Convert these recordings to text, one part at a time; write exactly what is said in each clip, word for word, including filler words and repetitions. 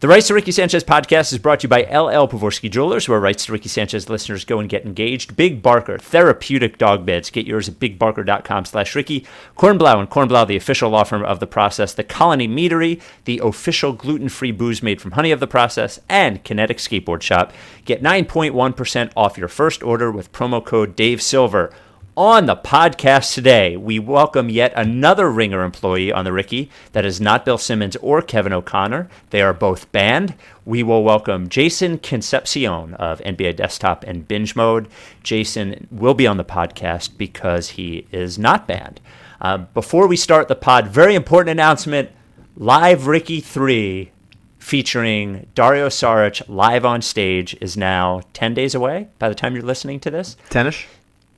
The Rights to Ricky Sanchez podcast is brought to you by L L. Pavorsky Jewelers, where Rights to Ricky Sanchez listeners go and get engaged. Big Barker, therapeutic dog beds. Get yours at bigbarker.com slash Ricky. Cornblau and Cornblau, the official law firm of The Process. The Colony Meadery, the official gluten-free booze made from honey of The Process. And Kinetic Skateboard Shop. Get nine point one percent off your first order with promo code Dave Silver. On the podcast today, we welcome yet another Ringer employee on the Ricky. That is not Bill Simmons or Kevin O'Connor. They are both banned. We will welcome Jason Concepcion of N B A Desktop and Binge Mode. Jason will be on the podcast because he is not banned. Uh, before we start the pod, very important announcement. Live Ricky three featuring Dario Saric live on stage is now ten days away by the time you're listening to this. ten-ish?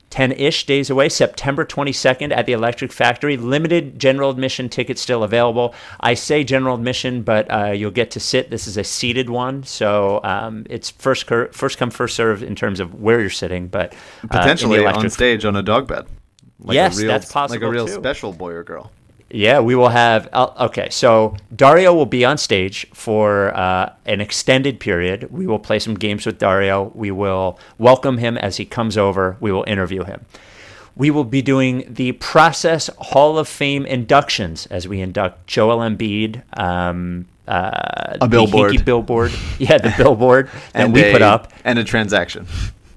ten-ish days away, September twenty-second at the Electric Factory. Limited general admission tickets still available. I say general admission, but uh, you'll get to sit. This is a seated one, so um, it's first cur- first come, first serve in terms of where you're sitting. But uh, potentially on stage on a dog bed. Like yes, a real, that's possible. Like a real too. Special boy or girl. Yeah, we will have. Okay, so Dario will be on stage for uh, an extended period. We will play some games with Dario. We will welcome him as he comes over. We will interview him. We will be doing the Process Hall of Fame inductions as we induct Joel Embiid, um, uh, a billboard, the Hinkie billboard, yeah, the billboard that and we a, put up, and a transaction.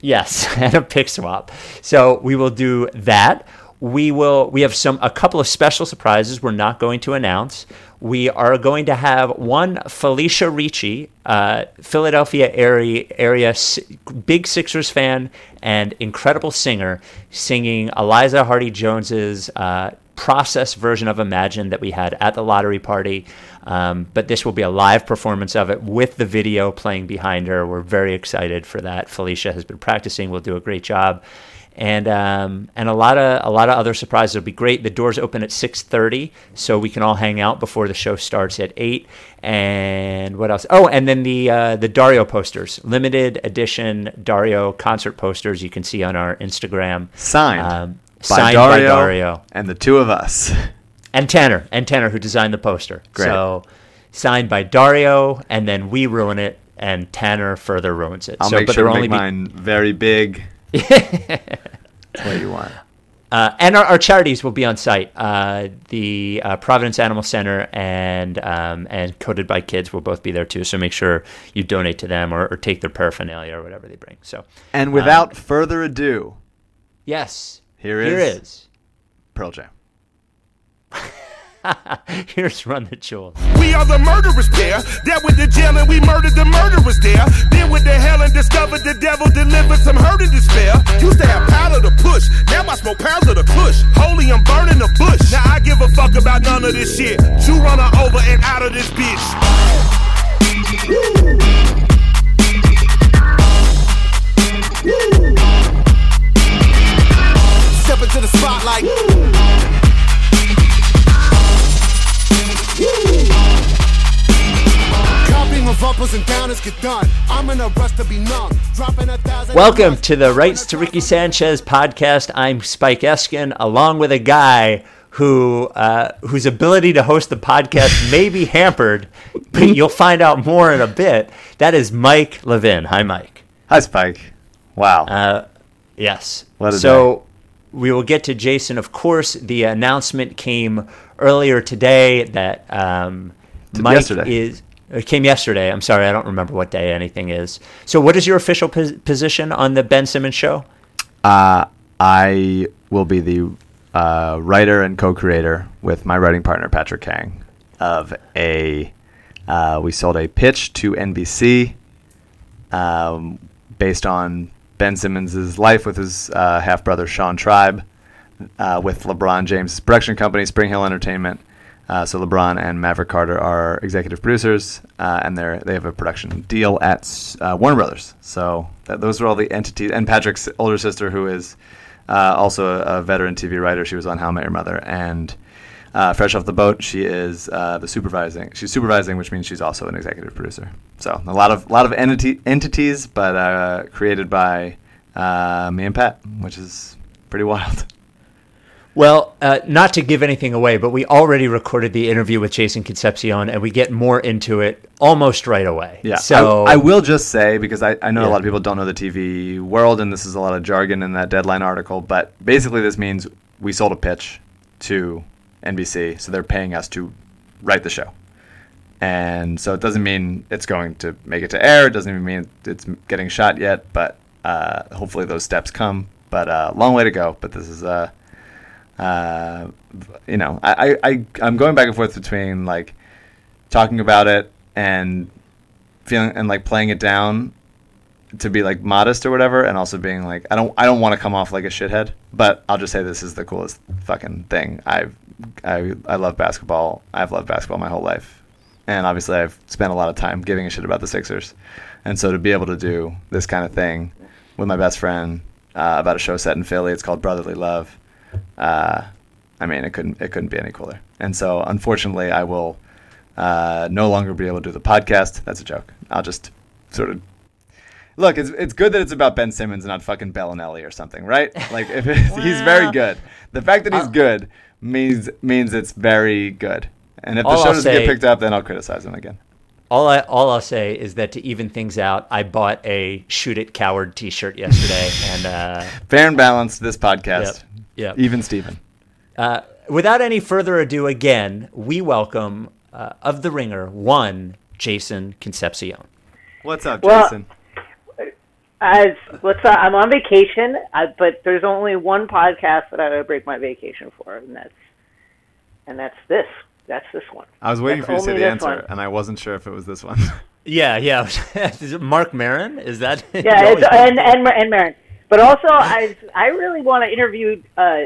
Yes, and a pick swap. So we will do that. We will. We have some a couple of special surprises we're not going to announce. We are going to have one Felicia Ricci, uh, Philadelphia area, area big Sixers fan and incredible singer, singing Eliza Hardy Jones's uh, Process version of Imagine that we had at the lottery party. Um, but this will be a live performance of it with the video playing behind her. We're very excited for that. Felicia has been practicing. We'll do a great job. And um, and a lot of a lot of other surprises. It'll be great. The doors open at six thirty, so we can all hang out before the show starts at eight. And what else? Oh, and then the uh, the Dario posters, limited edition Dario concert posters. You can see on our Instagram. Signed, um, by, signed Dario by Dario and the two of us, and Tanner and Tanner who designed the poster. Great. So signed by Dario, and then we ruin it, and Tanner further ruins it. I'll so, make but sure to make mine be- very big. That's what you want. Uh, and our, our charities will be on site. Uh, the uh, Providence Animal Center and um, and Coded by Kids will both be there too. So make sure you donate to them or, or take their paraphernalia or whatever they bring. So. And without um, further ado, yes, here is, here is Pearl Jam. Here's Run the Jewels. We are the murderers there. That with the jail and we murdered the murderers there. Then with the hell and discovered the devil delivered some hurt and despair. Used to have power to push. Now I smoke pounds of the push. Holy, I'm burning the bush. Now I give a fuck about none of this shit. You run her over and out of this bitch. Woo. Woo. Step into the spotlight. Woo. Welcome to the Rights to Ricky Sanchez podcast. I'm Spike Eskin, along with a guy who uh, whose ability to host the podcast may be hampered, but you'll find out more in a bit. That is Mike Levin. Hi, Mike. Hi, Spike. Wow. Uh, yes. What a so. Day. We will get to Jason, of course. The announcement came earlier today that um, Mike yesterday. is it came yesterday. I'm sorry, I don't remember what day anything is. So, what is your official pos- position on the Ben Simmons show? Uh, I will be the uh, writer and co-creator with my writing partner Patrick Kang of a. Uh, we sold a pitch to N B C um, based on Ben Simmons' life with his uh, half-brother Sean Tribe, uh, with LeBron James' production company, Spring Hill Entertainment. Uh, so LeBron and Maverick Carter are executive producers, uh, and they they have a production deal at uh, Warner Brothers. So that, those are all the entities. And Patrick's older sister, who is uh, also a, a veteran T V writer, she was on How I Met Your Mother, and uh, fresh off the boat, she is uh, the supervising. She's supervising, which means she's also an executive producer. So a lot of lot of entity, entities, but uh, created by uh, me and Pat, which is pretty wild. Well, uh, not to give anything away, but we already recorded the interview with Jason Concepcion, and we get more into it almost right away. Yeah. So I, I will just say, because I, I know yeah. a lot of people don't know the T V world, and this is a lot of jargon in that Deadline article, but basically this means we sold a pitch to N B C, so they're paying us to write the show. And so it doesn't mean it's going to make it to air. It doesn't even mean it's getting shot yet, but uh, hopefully those steps come. But a uh, long way to go, but this is... Uh, Uh, you know, I, I, I'm going back and forth between like talking about it and feeling and like playing it down to be like modest or whatever. And also being like, I don't, I don't want to come off like a shithead, but I'll just say this is the coolest fucking thing. I've, I, I love basketball. I've loved basketball my whole life. And obviously I've spent a lot of time giving a shit about the Sixers. And so to be able to do this kind of thing with my best friend, uh, about a show set in Philly, it's called Brotherly Love. Uh, I mean, it couldn't it couldn't be any cooler. And so, unfortunately, I will uh, no longer be able to do the podcast. That's a joke. I'll just sort of look. It's it's good that it's about Ben Simmons and not fucking Bellinelli or something, right? Like, if it's, wow. He's very good. The fact that he's good means means it's very good. And if the all show I'll doesn't say, get picked up, then I'll criticize him again. All I all I'll say is that to even things out, I bought a Shoot It Coward T-shirt yesterday, and uh, fair and balanced this podcast. Yep. Yeah, even Steven. Uh, without any further ado, again, we welcome uh, of The Ringer one Jason Concepcion. What's up, well, Jason? As what's up? I'm on vacation, uh, but there's only one podcast that I would break my vacation for, and that's and that's this. That's this one. I was waiting that's for you to say the answer, one. And I wasn't sure if it was this one. Yeah, yeah. Is it Mark Maron? Is that? Yeah, it's, and, and and Maron. But also, I I really want to interview uh,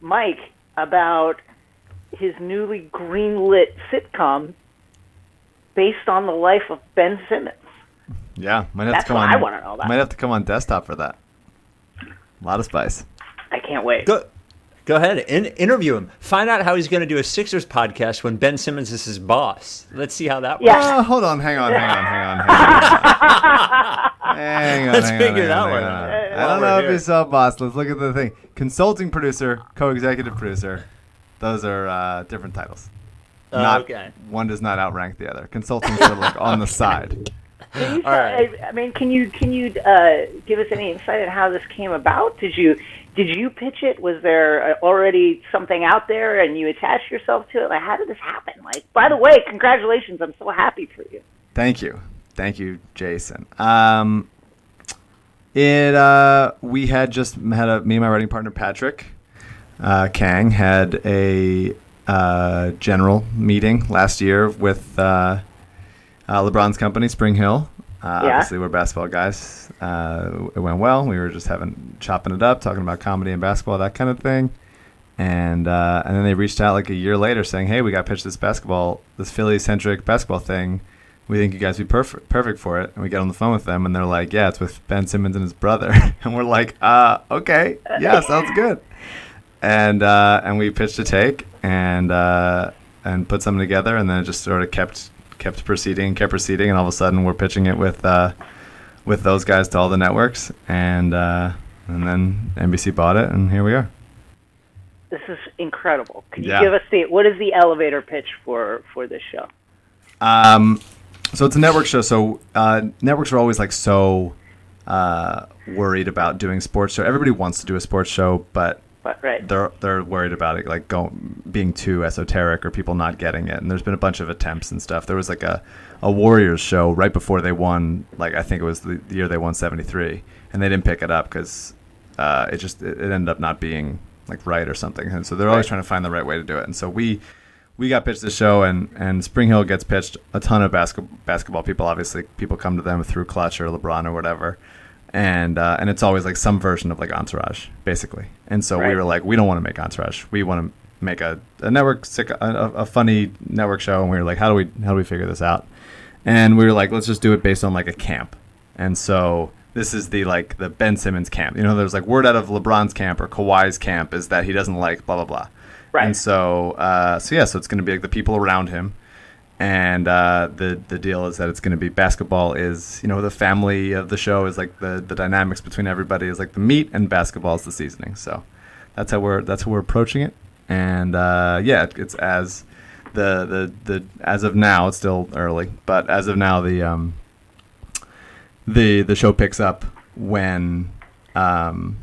Mike about his newly greenlit sitcom based on the life of Ben Simmons. Yeah, might have That's to come what on. I want to know about. Might have to come on Desktop for that. A lot of spice. I can't wait. Go, go ahead and interview him. Find out how he's going to do a Sixers podcast when Ben Simmons is his boss. Let's see how that works. Yeah. Oh, hold on, hang on, hang on, hang on, hang on. Hang on, Let's hang figure on, that one out. I don't know if you saw Boss. Let's look at the thing. Consulting producer, co-executive producer. Those are uh, different titles. Oh, not, okay. One does not outrank the other. Consulting sort of like on the side. All right. I mean, can you can you uh, give us any insight on how this came about? Did you did you pitch it? Was there already something out there and you attached yourself to it? Like, how did this happen? Like, by the way, congratulations. I'm so happy for you. Thank you. Thank you, Jason. Um, it uh, we had just had a, me and my writing partner Patrick uh, Kang had a uh, general meeting last year with uh, uh, LeBron's company, Spring Hill. Uh, yeah. Obviously, we're basketball guys. Uh, it went well. We were just having chopping it up, talking about comedy and basketball, that kind of thing. And uh, and then they reached out like a year later, saying, "Hey, we got pitched this basketball, this Philly-centric basketball thing. We think you guys would be perfect, perfect for it." And we get on the phone with them, and they're like, yeah, it's with Ben Simmons and his brother. And we're like, uh, okay, yeah, sounds good. And uh, and we pitched a take and uh, and put something together, and then it just sort of kept kept proceeding, kept proceeding, and all of a sudden we're pitching it with uh, with those guys to all the networks, and uh, and then N B C bought it, and here we are. This is incredible. Could you yeah. give us the what is the elevator pitch for for this show? Um. So it's a network show. So uh, networks are always like so uh, worried about doing sports show. Everybody wants to do a sports show, but, but right. they're they're worried about it like going being too esoteric or people not getting it. And there's been a bunch of attempts and stuff. There was like a, a Warriors show right before they won. Like I think it was the year they won seventy-three, and they didn't pick it up because uh, it just it ended up not being like right or something. And so they're always right. trying to find the right way to do it. And so we. We got pitched the show, and, and Spring Hill gets pitched a ton of basket, basketball people. Obviously, people come to them through Clutch or LeBron or whatever, and uh, and it's always like some version of like Entourage, basically. And so right. we were like, we don't want to make Entourage. We want to make a, a network sick, a, a funny network show. And we were like, how do we how do we figure this out? And we were like, let's just do it based on like a camp. And so this is the like the Ben Simmons camp. You know, there's like word out of LeBron's camp or Kawhi's camp is that he doesn't like blah blah blah. Right. And so, uh, so yeah, so it's going to be like the people around him, and uh, the the deal is that it's going to be basketball is you know the family of the show is like the, the dynamics between everybody is like the meat, and basketball is the seasoning. So that's how we're that's how we're approaching it. And uh, yeah, it's as the, the the as of now, it's still early, but as of now, the um the the show picks up when um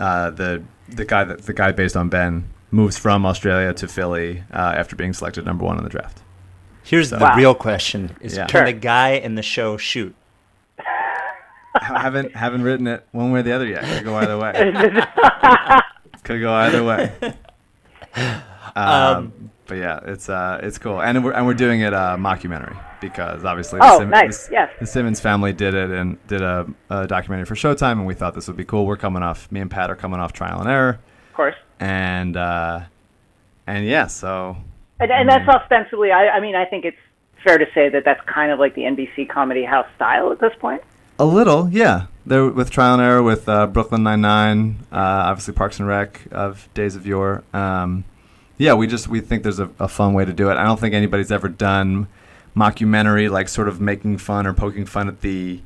uh the the guy that the guy based on Ben moves from Australia to Philly uh, after being selected number one in the draft. Here's so, the wow. real question: Is yeah. can sure. the guy in the show shoot? I haven't haven't written it one way or the other yet. Could go either way. Could go either way. Um, um, but yeah, it's uh, it's cool, and we're and we're doing it a mockumentary because obviously oh, the, Sim- nice. the, yeah. the Simmons family did it and did a, a documentary for Showtime, and we thought this would be cool. We're coming off, me and Pat are coming off Trial and Error, of course, and uh, and yeah, so and, and that's ostensibly. I, I mean, I think it's fair to say that that's kind of like the N B C Comedy House style at this point. A little, yeah. There with Trial and Error, with uh, Brooklyn Nine-Nine, uh, obviously Parks and Rec, of Days of Yore. Um, yeah, we just we think there's a, a fun way to do it. I don't think anybody's ever done mockumentary, like sort of making fun or poking fun at the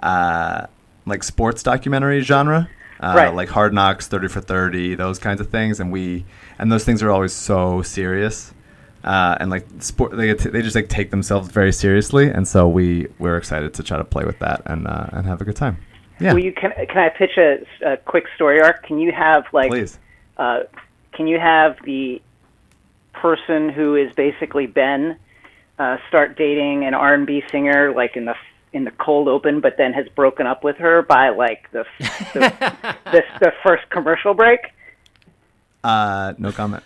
uh, like sports documentary genre, uh, right. like Hard Knocks, thirty for thirty, those kinds of things. And we and those things are always so serious. Uh, and like sport, they they just like take themselves very seriously, and so we we're excited to try to play with that and uh, and have a good time. Yeah. Well, you can can I pitch a, a quick story arc? Can you have like, please? Uh, can you have the person who is basically Ben uh, start dating an R and B singer like in the in the cold open, but then has broken up with her by like the the, the, the first commercial break? Uh, no comment.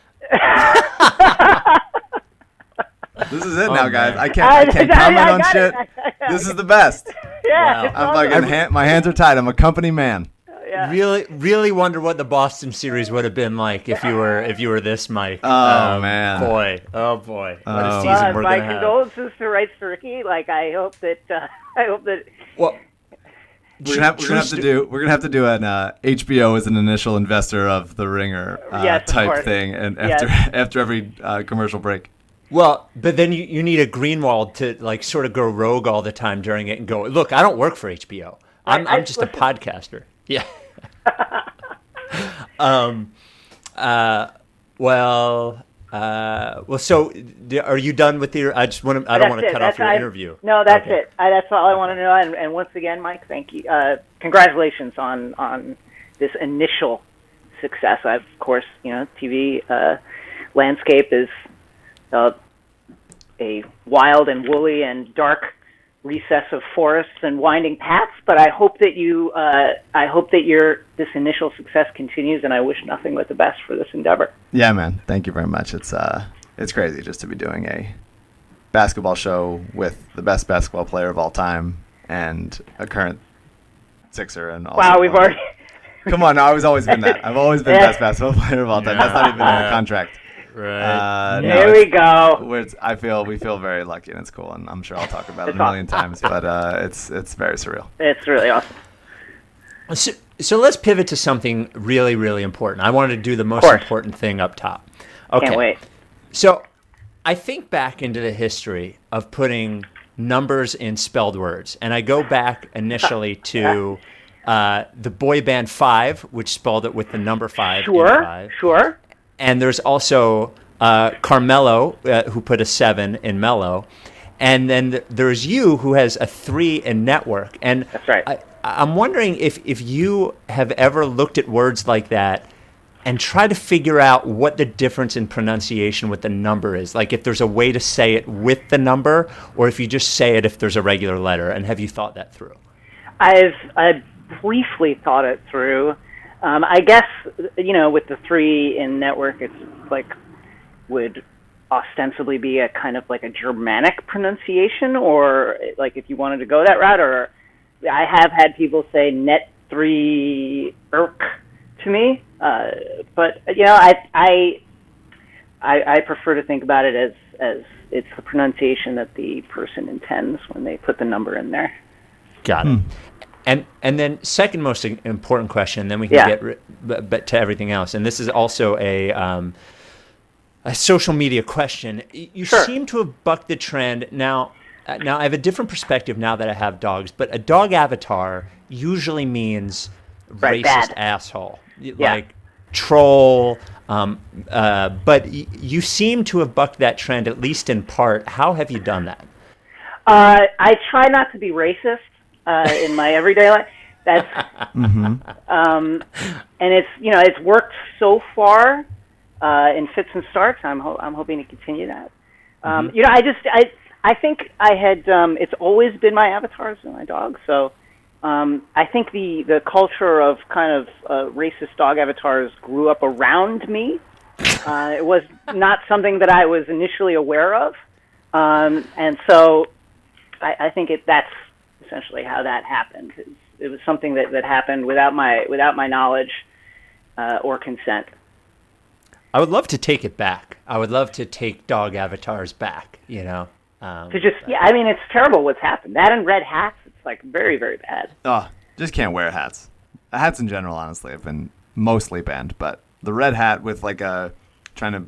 This is it oh, now, guys. Man. I can't. I can't I, comment I, I on shit. I, I, I, this is the best. Yeah, wow. I'm awesome. Like, hand, my hands are tied. I'm a company man. Uh, yeah. Really, really wonder what the Boston series would have been like if you were if you were this Mike. Oh um, man, boy, oh boy, oh. What a season well, we're gonna have. My condolences to Rights for Ricky. Like, I hope that uh, I hope that. Well, We're gonna, have, we're gonna have to do. We're gonna have to do an uh, H B O as an initial investor of The Ringer uh, yes, type thing, and after yes. after every uh, commercial break. Well, but then you, you need a Greenwald to like sort of go rogue all the time during it and go, look, I don't work for H B O. I'm I, I, I'm just listen. a podcaster. Yeah. um. Uh. Well. Uh. Well. So, are you done with your? I just want to. I don't want to cut that's off your I, interview. No, that's okay. it. I, that's all I want to know. And, and once again, Mike, thank you. Uh, congratulations on on this initial success. I, of course, you know, T V uh, landscape is. Uh, a wild and woolly and dark recess of forests and winding paths, but I hope that you, uh, I hope that your this initial success continues, and I wish nothing but the best for this endeavor. Yeah, man, thank you very much. It's uh, it's crazy just to be doing a basketball show with the best basketball player of all time and a current Sixer and all. Wow, we've player. already. Come on, no, I've always been that. I've always been yeah. best basketball player of all time. Yeah. That's not even in the contract. Right. Uh, there no, we go. I feel we feel very lucky, and it's cool, and I'm sure I'll talk about it a million times. But uh, it's it's very surreal. It's really awesome. So, so let's pivot to something really, really important. I wanted to do the most important thing up top. Okay. Can't wait. So I think back into the history of putting numbers in spelled words, and I go back initially to uh, the boy band Five, which spelled it with the number five. Sure. Five. Sure. And there's also uh, Carmelo, uh, who put a seven in Mello. And then th- there's you, who has a three in Network. And that's right. I, I'm wondering if, if you have ever looked at words like that and try to figure out what the difference in pronunciation with the number is. Like if there's a way to say it with the number, or if you just say it if there's a regular letter. And have you thought that through? I've I briefly thought it through. Um, I guess, you know, with the three in Network, it's like would ostensibly be a kind of like a Germanic pronunciation, or like if you wanted to go that route. Or I have had people say net three irk to me, uh, but you know, I, I I I prefer to think about it as as it's the pronunciation that the person intends when they put the number in there. Got it. Hmm. And and then second most important question, then we can yeah. get ri- but, but to everything else. And this is also a um, a social media question. You sure. seem to have bucked the trend. Now, uh, now I have a different perspective now that I have dogs, but a dog avatar usually means right, racist bad. asshole. Yeah. Like troll. Um, uh, but y- you seem to have bucked that trend, at least in part. How have you done that? Uh, I try not to be racist uh, in my everyday life. That's mm-hmm. um, and it's you know it's worked so far uh, in fits and starts. I'm ho- I'm hoping to continue that. Um, mm-hmm. You know, I just I I think I had um, it's always been my avatars and my dogs. So um, I think the, the culture of kind of uh, racist dog avatars grew up around me. Uh, it was not something that I was initially aware of, um, and so I, I think it that's essentially how that happened. It's, It was something that, that happened without my without my knowledge uh, or consent. I would love to take it back. I would love to take dog avatars back. You know, um, to just yeah. I mean, it's terrible what's happened. That and red hats. It's like very very bad. Oh, just can't wear hats. Hats in general, honestly, have been mostly banned. But the red hat with like a trying to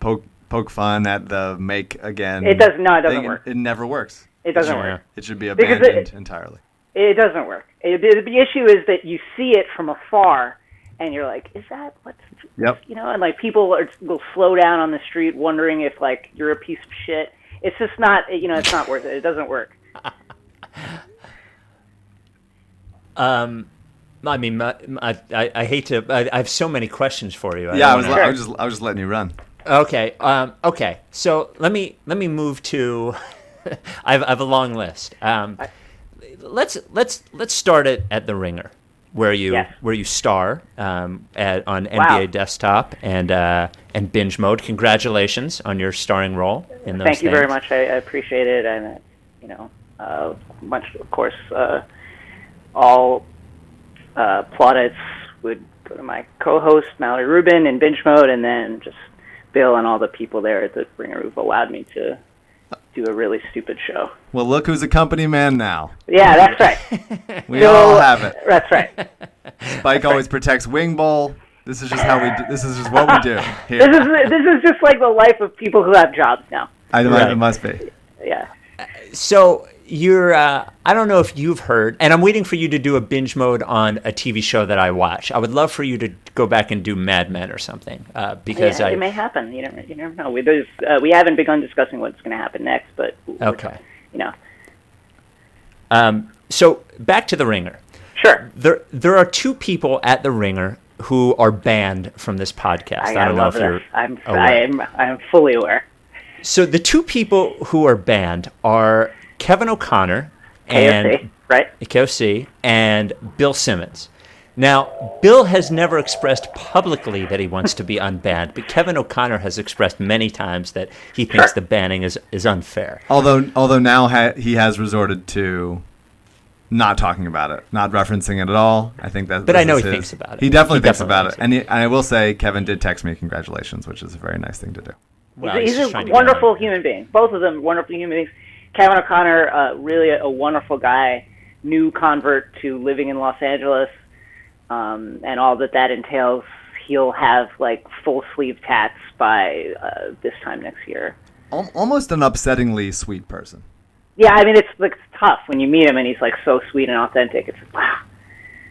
poke poke fun at the make again. It does not. It doesn't thing, work. It, it never works. It doesn't it work. work. It should be abandoned it, entirely. It doesn't work. It, it, the issue is that you see it from afar, and you're like, "Is that what's yep. you know?" And like people are, will slow down on the street, wondering if like you're a piece of shit. It's just not, you know, it's not worth it. It doesn't work. um, I mean, my, my, I I hate to. I, I have so many questions for you. I yeah, I was, I was just I was just letting you run. Okay. Um. Okay. So let me let me move to. I've I've a long list. Um. I, Let's let's let's start it at The Ringer, where you yes. where you star um, at, on N B A wow. Desktop and uh, and Binge Mode. Congratulations on your starring role in those. Thank you things. very much. I, I appreciate it, and you know, uh, much of course, uh, all uh, plaudits would go to my co-host Mallory Rubin in Binge Mode, and then just Bill and all the people there at The Ringer who've allowed me to. Do a really stupid show. Well, look who's a company man now. Yeah, that's right. we so, all have it. That's right. Spike that's always right. protects Wing Bowl. This is just how we. Do, this is just what we do here. this is this is just like the life of people who have jobs now. I right. It must be. Yeah. So you're. Uh, I don't know if you've heard, and I'm waiting for you to do a Binge Mode on a T V show that I watch. I would love for you to go back and do Mad Men or something, uh, because yeah, I, it may happen. You never, you never know. We, uh, we haven't begun discussing what's going to happen next, but okay, you know. Um, so back to The Ringer. Sure. There, there are two people at The Ringer who are banned from this podcast. I, I don't know if you're I'm, I'm, I'm fully aware. So the two people who are banned are Kevin O'Connor and K O C, right? K O C and Bill Simmons. Now, Bill has never expressed publicly that he wants to be unbanned, but Kevin O'Connor has expressed many times that he thinks sure. the banning is, is unfair. Although although now ha- he has resorted to not talking about it, not referencing it at all. I think that. But I know he his. thinks about it. He definitely he thinks definitely about it. it. And, he, and I will say Kevin did text me congratulations, which is a very nice thing to do. Well, he's, he's a wonderful human being. Both of them wonderful human beings. Kevin O'Connor, uh, really a, a wonderful guy, new convert to living in Los Angeles. Um, and all that that entails, he'll have like full sleeve tats by uh, this time next year. Almost an upsettingly sweet person. Yeah, I mean it's like it's tough when you meet him and he's like so sweet and authentic. It's like, wow.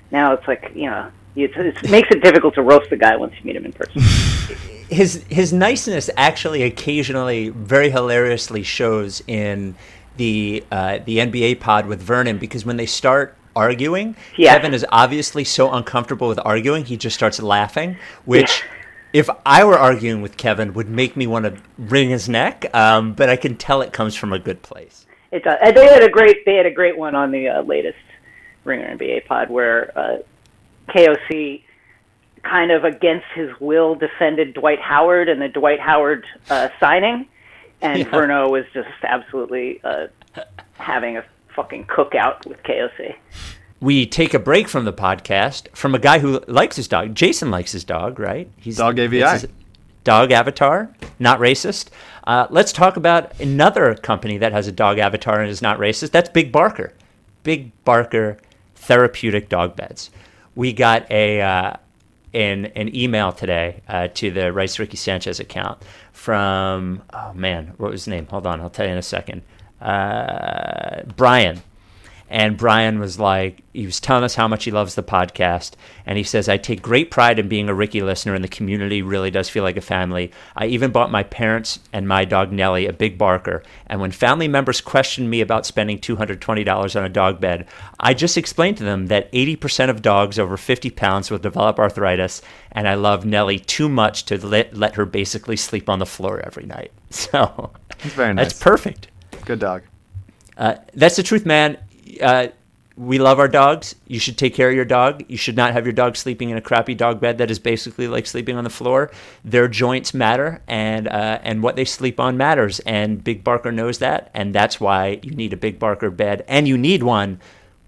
Now it's like you know it's, it makes it difficult to roast the guy once you meet him in person. His his niceness actually occasionally very hilariously shows in the uh, the N B A pod with Vernon because when they start. Arguing. Yeah. Kevin is obviously so uncomfortable with arguing, he just starts laughing, which if I were arguing with Kevin would make me want to wring his neck. Um, but I can tell it comes from a good place. It does. And they had a great, they had a great one on the uh, latest Ringer N B A pod where uh, K O C kind of against his will defended Dwight Howard and the Dwight Howard uh, signing, and yeah. Verno was just absolutely uh, having a fucking cookout with K O C. We take a break from the podcast from a guy who likes his dog. Jason likes his dog, right? He's dog A V I. Dog avatar, not racist. Uh, let's talk about another company that has a dog avatar and is not racist. That's Big Barker. Big Barker therapeutic dog beds. We got a uh, an an email today uh, to the Rice Ricky Sanchez account from oh man, what was his name? Hold on, I'll tell you in a second. Uh, Brian, And Brian was like, he was telling us how much he loves the podcast. And he says, I take great pride in being a Ricky listener, and the community really does feel like a family. I even bought my parents and my dog Nellie a Big Barker. And when family members questioned me about spending two hundred twenty dollars on a dog bed, I just explained to them that eighty percent of dogs over fifty pounds will develop arthritis. And I love Nellie too much to let, let her basically sleep on the floor every night. So that's, very nice. That's perfect. Good dog. Uh, that's the truth, man. Uh, we love our dogs. You should take care of your dog. You should not have your dog sleeping in a crappy dog bed that is basically like sleeping on the floor. Their joints matter, and uh, and what they sleep on matters. And Big Barker knows that, and that's why you need a Big Barker bed, and you need one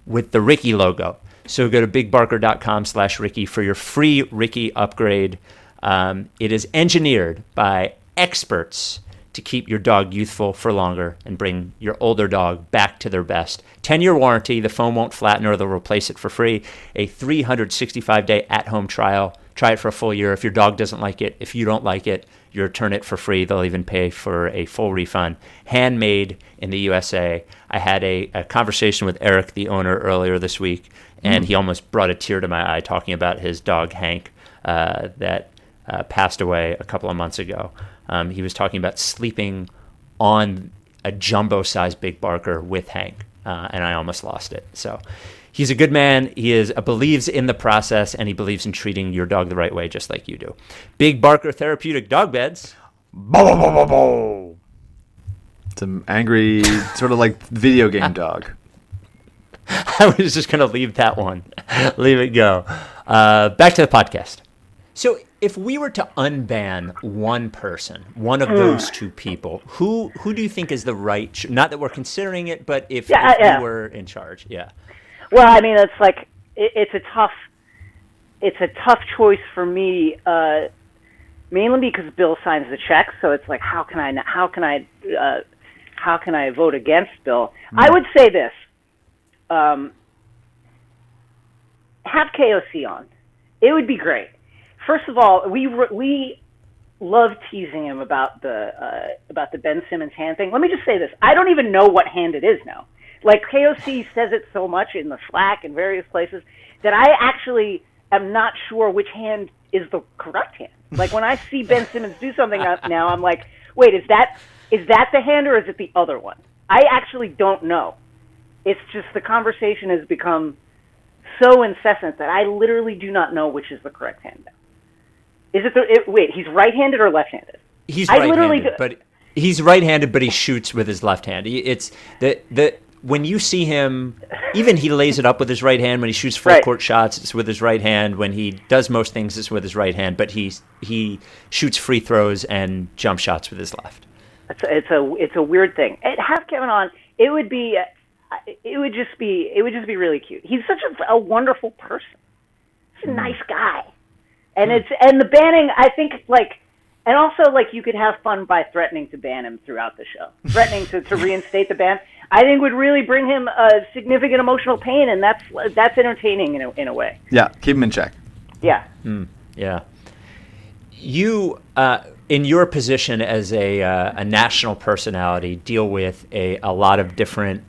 with the Ricky logo. So go to big barker dot com slash Ricky for your free Ricky upgrade. Um, it is engineered by experts to keep your dog youthful for longer and bring your older dog back to their best. ten-year warranty, the foam won't flatten or they'll replace it for free. A three hundred sixty-five day at-home trial. Try it for a full year. If your dog doesn't like it, if you don't like it, you return it for free. They'll even pay for a full refund. Handmade in the U S A. I had a, a conversation with Eric, the owner, earlier this week, and mm. he almost brought a tear to my eye talking about his dog, Hank, uh, that uh, passed away a couple of months ago. Um, he was talking about sleeping on a jumbo-sized Big Barker with Hank, uh, and I almost lost it. So he's a good man. He is uh, believes in the process, and he believes in treating your dog the right way, just like you do. Big Barker Therapeutic Dog Beds. It's an angry, sort of like video game dog. I was just going to leave that one. Leave it go. Uh, back to the podcast. So if we were to unban one person, one of those two people, who who do you think is the right ch- – not that we're considering it, but if, yeah, if yeah. we were in charge, yeah. Well, I mean, it's like it, it's a tough it's a tough choice for me, uh, mainly because Bill signs the checks, so it's like how can I how can I uh, how can I vote against Bill? Mm. I would say this: um, have K O C on. It would be great. First of all, we we love teasing him about the uh, about the Ben Simmons hand thing. Let me just say this: I don't even know what hand it is now. Like K O C says it so much in the Slack and various places that I actually am not sure which hand is the correct hand. Like when I see Ben Simmons do something now, I'm like, wait, is that is that the hand or is it the other one? I actually don't know. It's just the conversation has become so incessant that I literally do not know which is the correct hand now. Is it the it, wait? He's right-handed or left-handed? He's I right-handed, do, but he's right-handed, but he shoots with his left hand. It's the the when you see him, even he lays it up with his right hand. When he shoots full right. court shots, it's with his right hand. When he does most things, it's with his right hand. But he he shoots free throws and jump shots with his left. It's a it's a, it's a weird thing. It, have Kevin on. It would be it would just be it would just be really cute. He's such a, a wonderful person. He's a nice guy. And it's and the banning, I think, like, and also, like, you could have fun by threatening to ban him throughout the show. Threatening to, to reinstate the ban, I think, would really bring him a significant emotional pain, and that's that's entertaining in a, in a way. Yeah, keep him in check. Yeah. Mm, yeah. You, uh, in your position as a uh, a national personality, deal with a, a lot of different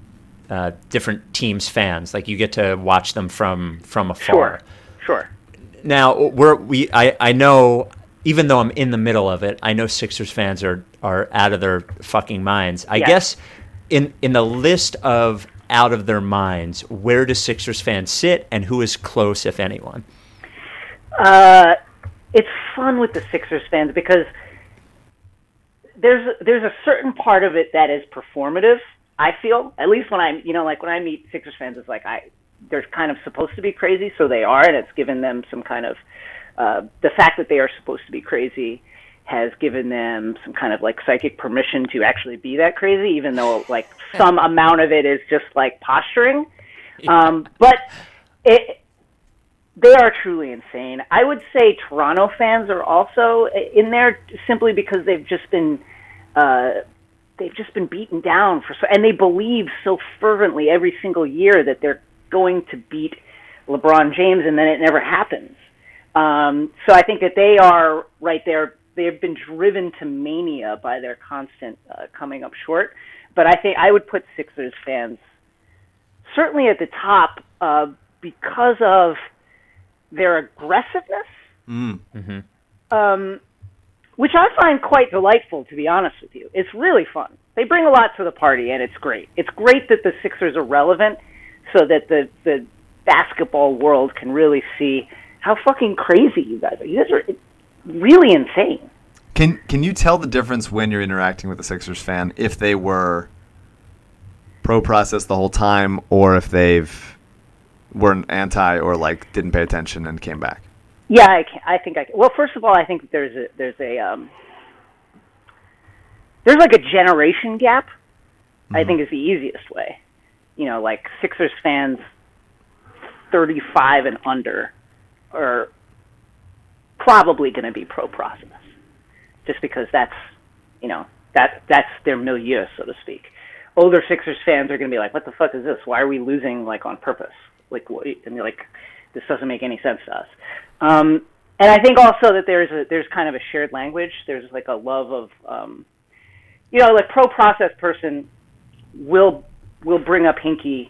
uh, different teams' fans. Like, you get to watch them from, from afar. Sure, sure. Now we're we I, I know even though I'm in the middle of it, I know Sixers fans are, are out of their fucking minds. I yes. guess in in the list of out of their minds, where do Sixers fans sit and who is close, if anyone? Uh, it's fun with the Sixers fans because there's there's a certain part of it that is performative, I feel. At least when I'm you know, like when I meet Sixers fans, it's like I they're kind of supposed to be crazy, so they are, and it's given them some kind of uh, the fact that they are supposed to be crazy has given them some kind of like psychic permission to actually be that crazy, even though like some amount of it is just like posturing. Um, but it, they are truly insane. I would say Toronto fans are also in there simply because they've just been uh, they've just been beaten down for so, and they believe so fervently every single year that they're going to beat LeBron James, and then it never happens. Um, so I think that they are right there. They have been driven to mania by their constant uh, coming up short. But I think I would put Sixers fans certainly at the top, uh, because of their aggressiveness, mm-hmm. um, which I find quite delightful, to be honest with you. It's really fun. They bring a lot to the party, and it's great. It's great that the Sixers are relevant so that the, the basketball world can really see how fucking crazy you guys are. You guys are really insane. Can can you tell the difference when you're interacting with a Sixers fan if they were pro-process the whole time or if they've were an anti or like didn't pay attention and came back? Yeah, I, can, I think I can. Well, first of all, I think there's a there's a um, there's like a generation gap. Mm-hmm. I think is the easiest way. You know, like Sixers fans thirty-five and under are probably going to be pro-process. Just because that's, you know, that that's their milieu, so to speak. Older Sixers fans are going to be like, "What the fuck is this? Why are we losing like on purpose? Like, what?" And you're like, "This doesn't make any sense to us." Um, and I think also that there's a there's kind of a shared language. There's like a love of, um, you know, like pro process person will will bring up Hinkie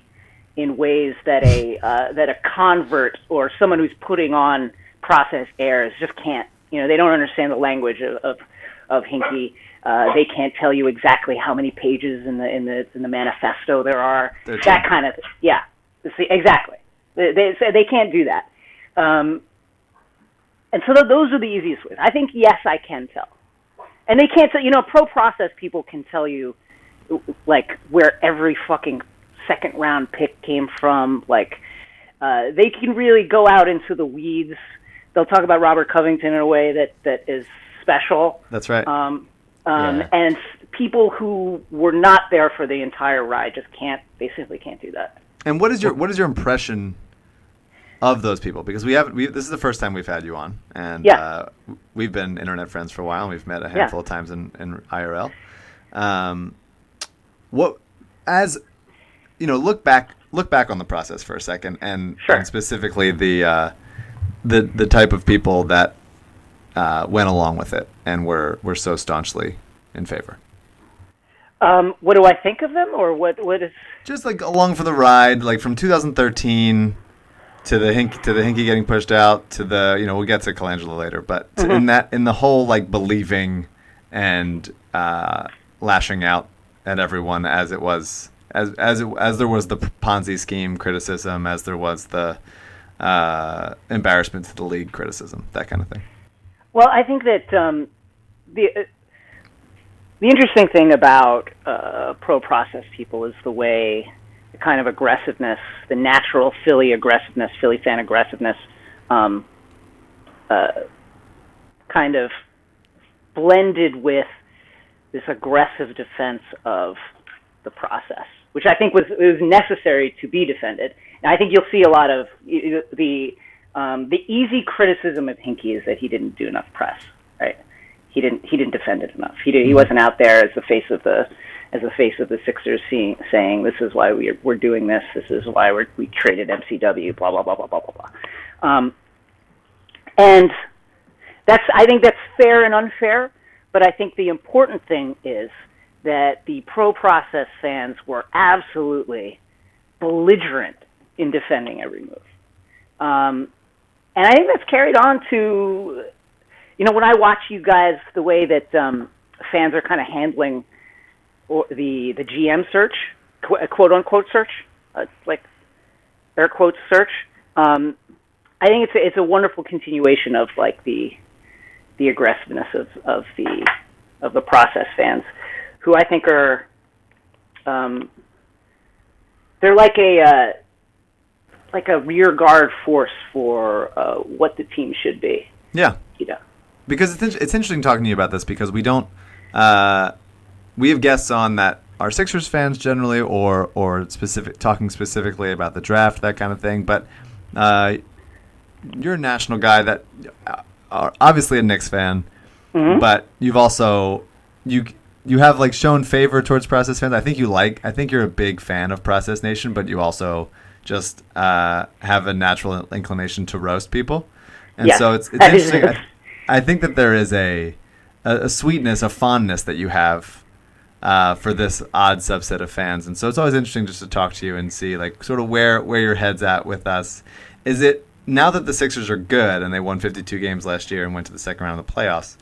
in ways that a uh, that a convert or someone who's putting on process airs just can't. You know, they don't understand the language of of, of Hinkie. Uh, they can't tell you exactly how many pages in the in the in the manifesto there are. They're that true. Kind of thing. Yeah, see, exactly. They, they they can't do that. Um, and so th- those are the easiest ways. I think yes, I can tell. And they can't tell. You know, pro process people can tell you like where every fucking second round pick came from. Like uh, they can really go out into the weeds. They'll talk about Robert Covington in a way that, that is special. That's right. Um, um, yeah. And people who were not there for the entire ride just can't. They simply can't do that. And what is your what is your impression of those people? Because we haven't. We, this is the first time we've had you on, and yeah. uh, we've been internet friends for a while. And we've met a handful yeah. of times in, in I R L. Um, what as you know, look back look back on the process for a second, and, sure. and specifically the. Uh, The the type of people that uh, went along with it and were, were so staunchly in favor. Um, what do I think of them, or what, what is just like along for the ride, like from twenty thirteen to the Hinkie to the Hinkie getting pushed out to the you know we'll get to Colangelo later, but mm-hmm. in that in the whole like believing and uh, lashing out at everyone as it was as as it, as there was the Ponzi scheme criticism, as there was the. Uh, embarrassment to the league, criticism, that kind of thing. Well, I think that um, the uh, the interesting thing about uh, pro-process people is the way the kind of aggressiveness, the natural Philly aggressiveness, Philly fan aggressiveness, um, uh, kind of blended with this aggressive defense of the process, which I think was was necessary to be defended. And I think you'll see a lot of the um, the easy criticism of Hinkie is that he didn't do enough press, right? He didn't he didn't defend it enough. He did, he wasn't out there as the face of the as the face of the Sixers, seeing, saying this is why we're we're doing this. This is why we we traded M C W. Blah blah blah blah blah blah blah. Um, and that's I think that's fair and unfair. But I think the important thing is that the pro-process fans were absolutely belligerent in defending every move. Um, and I think that's carried on to, you know, when I watch you guys, the way that um, fans are kind of handling or the, the G M search, quote-unquote search, uh, like air quotes search, um, I think it's a, it's a wonderful continuation of, like, the the aggressiveness of, of the of the process fans. Who I think are, um, they're like a uh, like a rear guard force for uh, what the team should be. Yeah, you know, because it's it's interesting talking to you about this because we don't uh, we have guests on that are Sixers fans generally or or specific talking specifically about the draft, that kind of thing. But uh, you're a national guy that are obviously a Knicks fan, mm-hmm. but you've also you. You have like shown favor towards process fans. I think you like. I think you're a big fan of Process Nation, but you also just uh, have a natural inclination to roast people, and yeah. so it's, it's interesting. I, I think that there is a, a a sweetness, a fondness that you have uh, for this odd subset of fans. And so it's always interesting just to talk to you and see like sort of where, where your head's at with us. Is it now that the Sixers are good and they won fifty-two games last year and went to the second round of the playoffs,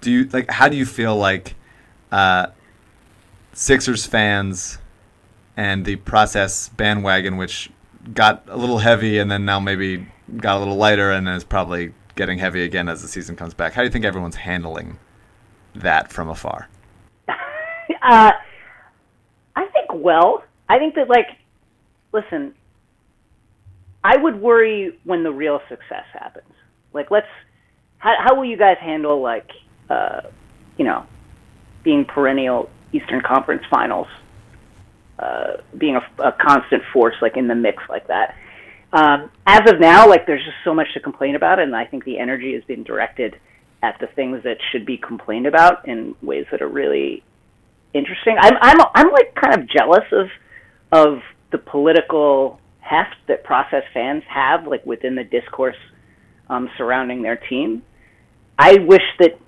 do you like, how do you feel like uh, Sixers fans and the process bandwagon, which got a little heavy and then now maybe got a little lighter and is probably getting heavy again as the season comes back. How do you think everyone's handling that from afar? uh, I think, well, I think that, like, listen, I would worry when the real success happens. Like, let's, how, how will you guys handle, like, uh, you know, being perennial Eastern Conference Finals? Uh, being a, a constant force, like, in the mix like that. Um, as of now, like, there's just so much to complain about, and I think the energy has been directed at the things that should be complained about in ways that are really interesting. I'm, I'm, I'm like, kind of jealous of of the political heft that process fans have, like, within the discourse um, surrounding their team. I wish that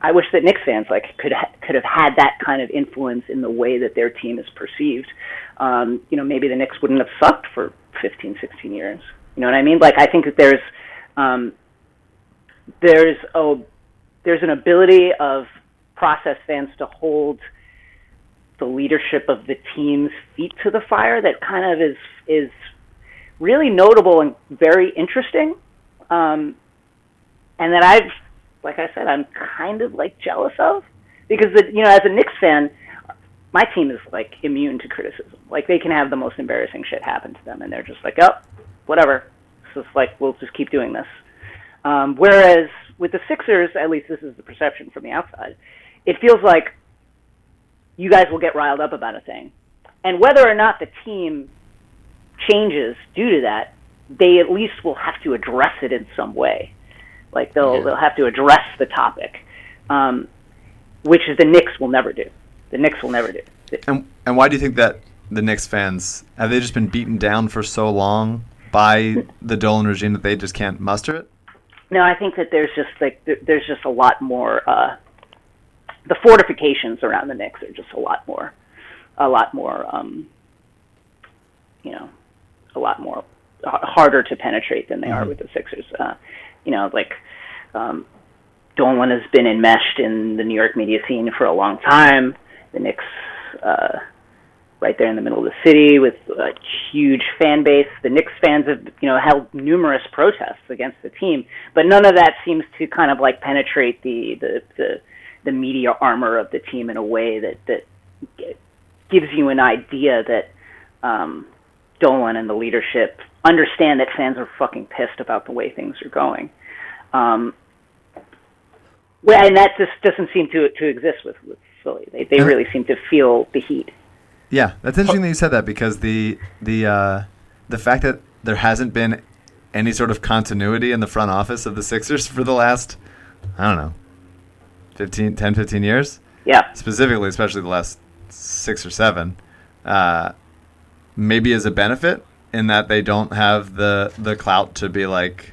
I wish that Knicks fans like could ha- could have had that kind of influence in the way that their team is perceived. Um, you know, maybe the Knicks wouldn't have sucked for fifteen, sixteen years. You know what I mean? Like, I think that there's um, there's a there's an ability of process fans to hold the leadership of the team's feet to the fire that kind of is is really notable and very interesting, um, and that I've. Like I said, I'm kind of like jealous of because, the, you know, as a Knicks fan, my team is like immune to criticism. Like they can have the most embarrassing shit happen to them and they're just like, oh, whatever. So it's like, we'll just keep doing this. Um, whereas with the Sixers, at least this is the perception from the outside, it feels like you guys will get riled up about a thing. And whether or not the team changes due to that, they at least will have to address it in some way. Like they'll yeah. they'll have to address the topic, um, which is the Knicks will never do. The Knicks will never do. And and why do you think that the Knicks fans have they just been beaten down for so long by the Dolan regime that they just can't muster it? No, I think that there's just like there, there's just a lot more. Uh, the fortifications around the Knicks are just a lot more, a lot more, um, you know, a lot more harder to penetrate than they mm-hmm. are with the Sixers. Uh, You know, like, um, Dolan has been enmeshed in the New York media scene for a long time. The Knicks, uh, right there in the middle of the city with a huge fan base. The Knicks fans have, you know, held numerous protests against the team, but none of that seems to kind of like penetrate the, the, the, the media armor of the team in a way that, that gives you an idea that, um, Dolan and the leadership understand that fans are fucking pissed about the way things are going. Um, well, and that just doesn't seem to to exist with, with Philly. They they really seem to feel the heat. Yeah, that's interesting that you said that because the the uh, the fact that there hasn't been any sort of continuity in the front office of the Sixers for the last, I don't know, fifteen, ten, fifteen years? Yeah. Specifically, especially the last six or seven, uh, maybe is a benefit. In that they don't have the, the clout to be like,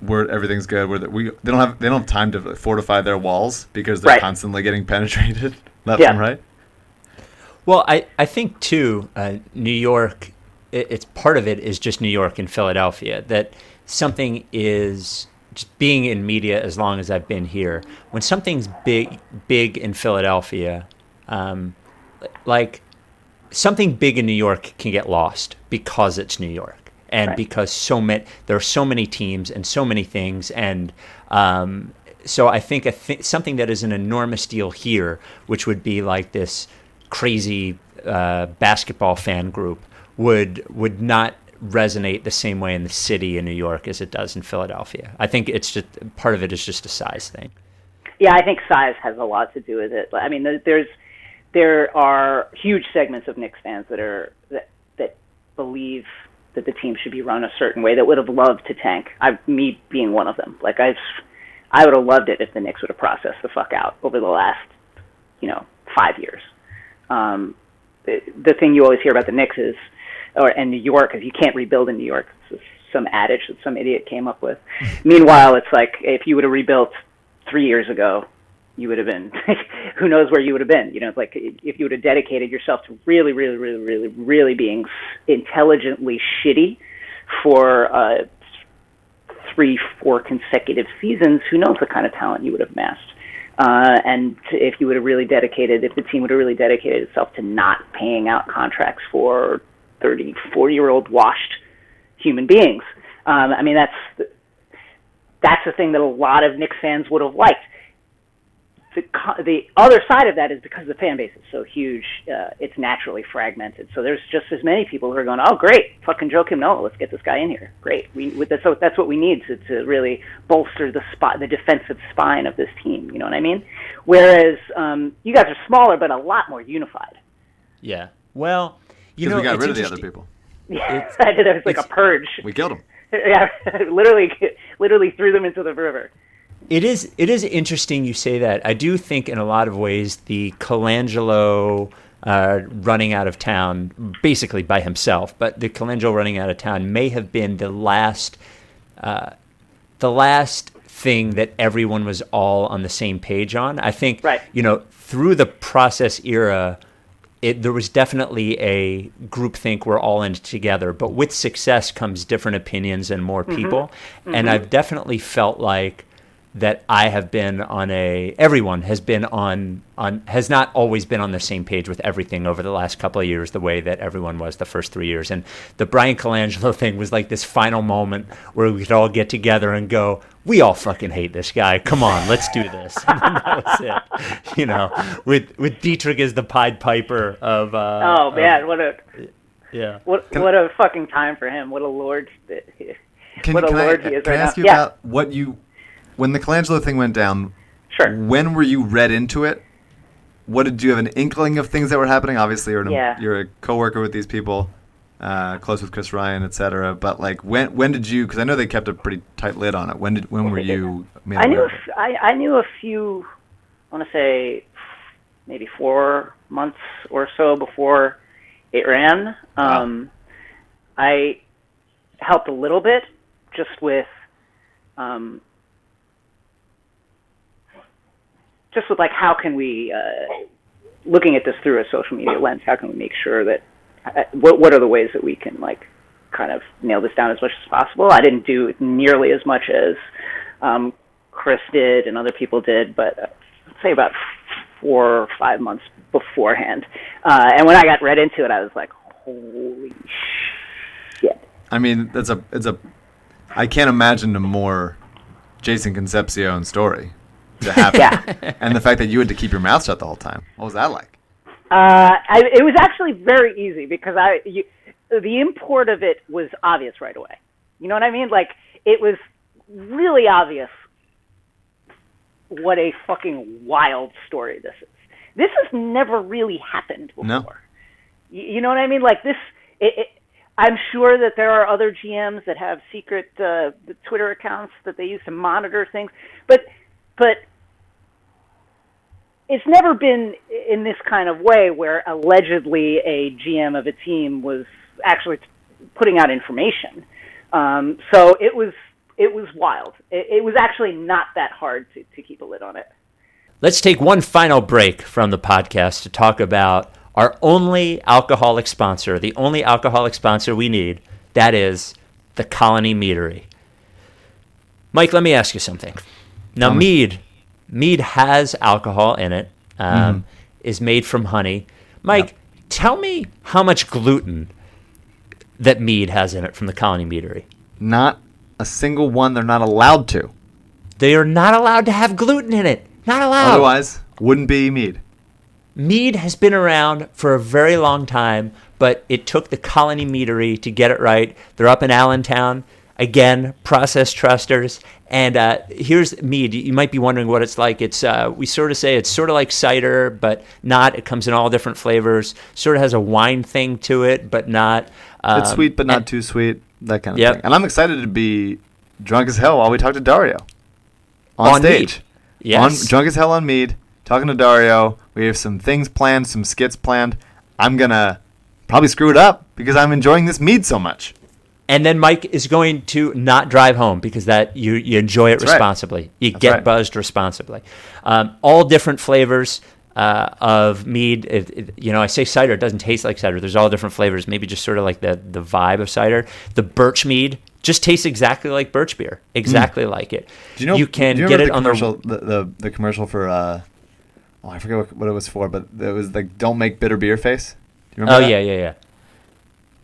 we're everything's good. We're the, we they don't have they don't have time to fortify their walls because they're right. constantly getting penetrated left yeah. and right. Well, I I think too, uh, New York. It, it's part of it is just New York and Philadelphia that something is just being in media as long as I've been here. When something's big big in Philadelphia, um, like. Something big in New York can get lost because it's New York and right. because so many, there are so many teams and so many things. And um, so I think a th- something that is an enormous deal here, which would be like this crazy uh, basketball fan group would would not resonate the same way in the city in New York as it does in Philadelphia. I think it's just part of it is just a size thing. Yeah, I think size has a lot to do with it. I mean, there's There are huge segments of Knicks fans that are that, that believe that the team should be run a certain way that would have loved to tank. I, me being one of them. Like I've, I would have loved it if the Knicks would have processed the fuck out over the last, you know, five years. Um, the, the thing you always hear about the Knicks is, or and New York is you can't rebuild in New York. It's some adage that some idiot came up with. Meanwhile, it's like if you would have rebuilt three years ago, you would have been, who knows where you would have been. You know, it's like if you would have dedicated yourself to really, really, really, really, really being intelligently shitty for uh, three, four consecutive seasons, who knows what kind of talent you would have amassed. Uh, and if you would have really dedicated, if the team would have really dedicated itself to not paying out contracts for thirty, forty-year-old washed human beings. Um, I mean, that's that's the thing that a lot of Knicks fans would have liked. The, the other side of that is because the fan base is so huge, uh, it's naturally fragmented. So there's just as many people who are going, oh, great, fucking Joakim Noah, let's get this guy in here. Great. We, that's, that's what we need to, to really bolster the spot, the defensive spine of this team. You know what I mean? Whereas um, you guys are smaller, but a lot more unified. Yeah. Well, you know, we got rid of the other people. Yeah, there was like a purge. We killed them. Yeah, literally, literally threw them into the river. It is it is interesting you say that. I do think in a lot of ways the Colangelo uh, running out of town, basically by himself, but the Colangelo running out of town may have been the last, uh, the last thing that everyone was all on the same page on. I think, right. you know, through the process era, it, there was definitely a groupthink, we're all in together, but with success comes different opinions and more people. Mm-hmm. Mm-hmm. And I've definitely felt like that I have been on a, everyone has been on, on, has not always been on the same page with everything over the last couple of years, the way that everyone was the first three years. And the Brian Colangelo thing was like this final moment where we could all get together and go, we all fucking hate this guy. Come on, let's do this. And that was it. You know, with, with Dietrich as the Pied Piper of, uh, oh man, of, what a, yeah. What, what a fucking time for him. What a lord. Can, what a can lord I, he is can right I ask now. you yeah. about what you, when the Colangelo thing went down, sure. when were you read into it? What did you have an inkling of things that were happening? Obviously, you're, an, yeah. you're a coworker with these people, uh, close with Chris Ryan, et cetera. But like, when when did you? Because I know they kept a pretty tight lid on it. When did when were you? I knew. A, I, I knew a few. I want to say maybe four months or so before it ran. Wow. Um, I helped a little bit, just with. Um, Just with like, how can we, uh, looking at this through a social media lens, how can we make sure that, uh, what what are the ways that we can like, kind of nail this down as much as possible? I didn't do nearly as much as um, Chris did and other people did, but uh, I'd say about four or five months beforehand. Uh, and when I got read into it, I was like, holy shit. I mean, that's a it's a, I can't imagine a more Jason Concepcion story. To happen. Yeah. And the fact that you had to keep your mouth shut the whole time. What was that like? Uh, I, it was actually very easy because I you, the import of it was obvious right away. You know what I mean? Like, it was really obvious what a fucking wild story this is. This has never really happened before. No. You, you know what I mean? Like, this... It, it, I'm sure that there are other G Ms that have secret uh, Twitter accounts that they use to monitor things. But... But it's never been in this kind of way where allegedly a G M of a team was actually putting out information. Um, so it was it was wild. It, it was actually not that hard to, to keep a lid on it. Let's take one final break from the podcast to talk about our only alcoholic sponsor, the only alcoholic sponsor we need, that is the Colony Meadery. Mike, let me ask you something. Now, um, mead, mead has alcohol in it, um, mm. is made from honey. Mike, yep. tell me how much gluten that mead has in it from the Colony Meadery. Not a single one. They're not allowed to. They are not allowed to have gluten in it. Not allowed. Otherwise, wouldn't be mead. Mead has been around for a very long time, but it took the Colony Meadery to get it right. They're up in Allentown. Again, process trusters. And uh, here's mead. You might be wondering what it's like. It's uh, we sort of say it's sort of like cider, but not. It comes in all different flavors. Sort of has a wine thing to it, but not. Um, it's sweet, but not and, too sweet. That kind of yep. thing. And I'm excited to be drunk as hell while we talk to Dario on, on stage. Mead. Yes. On, drunk as hell on mead. Talking to Dario. We have some things planned, some skits planned. I'm gonna probably screw it up because I'm enjoying this mead so much. And then Mike is going to not drive home because that you, you enjoy it That's responsibly. Right. You That's get right. buzzed responsibly. Um, all different flavors uh, of mead. It, it, you know, I say cider. It doesn't taste like cider. There's all different flavors. Maybe just sort of like the, the vibe of cider. The birch mead just tastes exactly like birch beer. Exactly mm. like it. Do you know? You can do you get it the on the the, the the commercial for. Uh, oh, I forget what, what it was for, but it was like "Don't make bitter beer face." Do you remember? Oh that? yeah, yeah, yeah.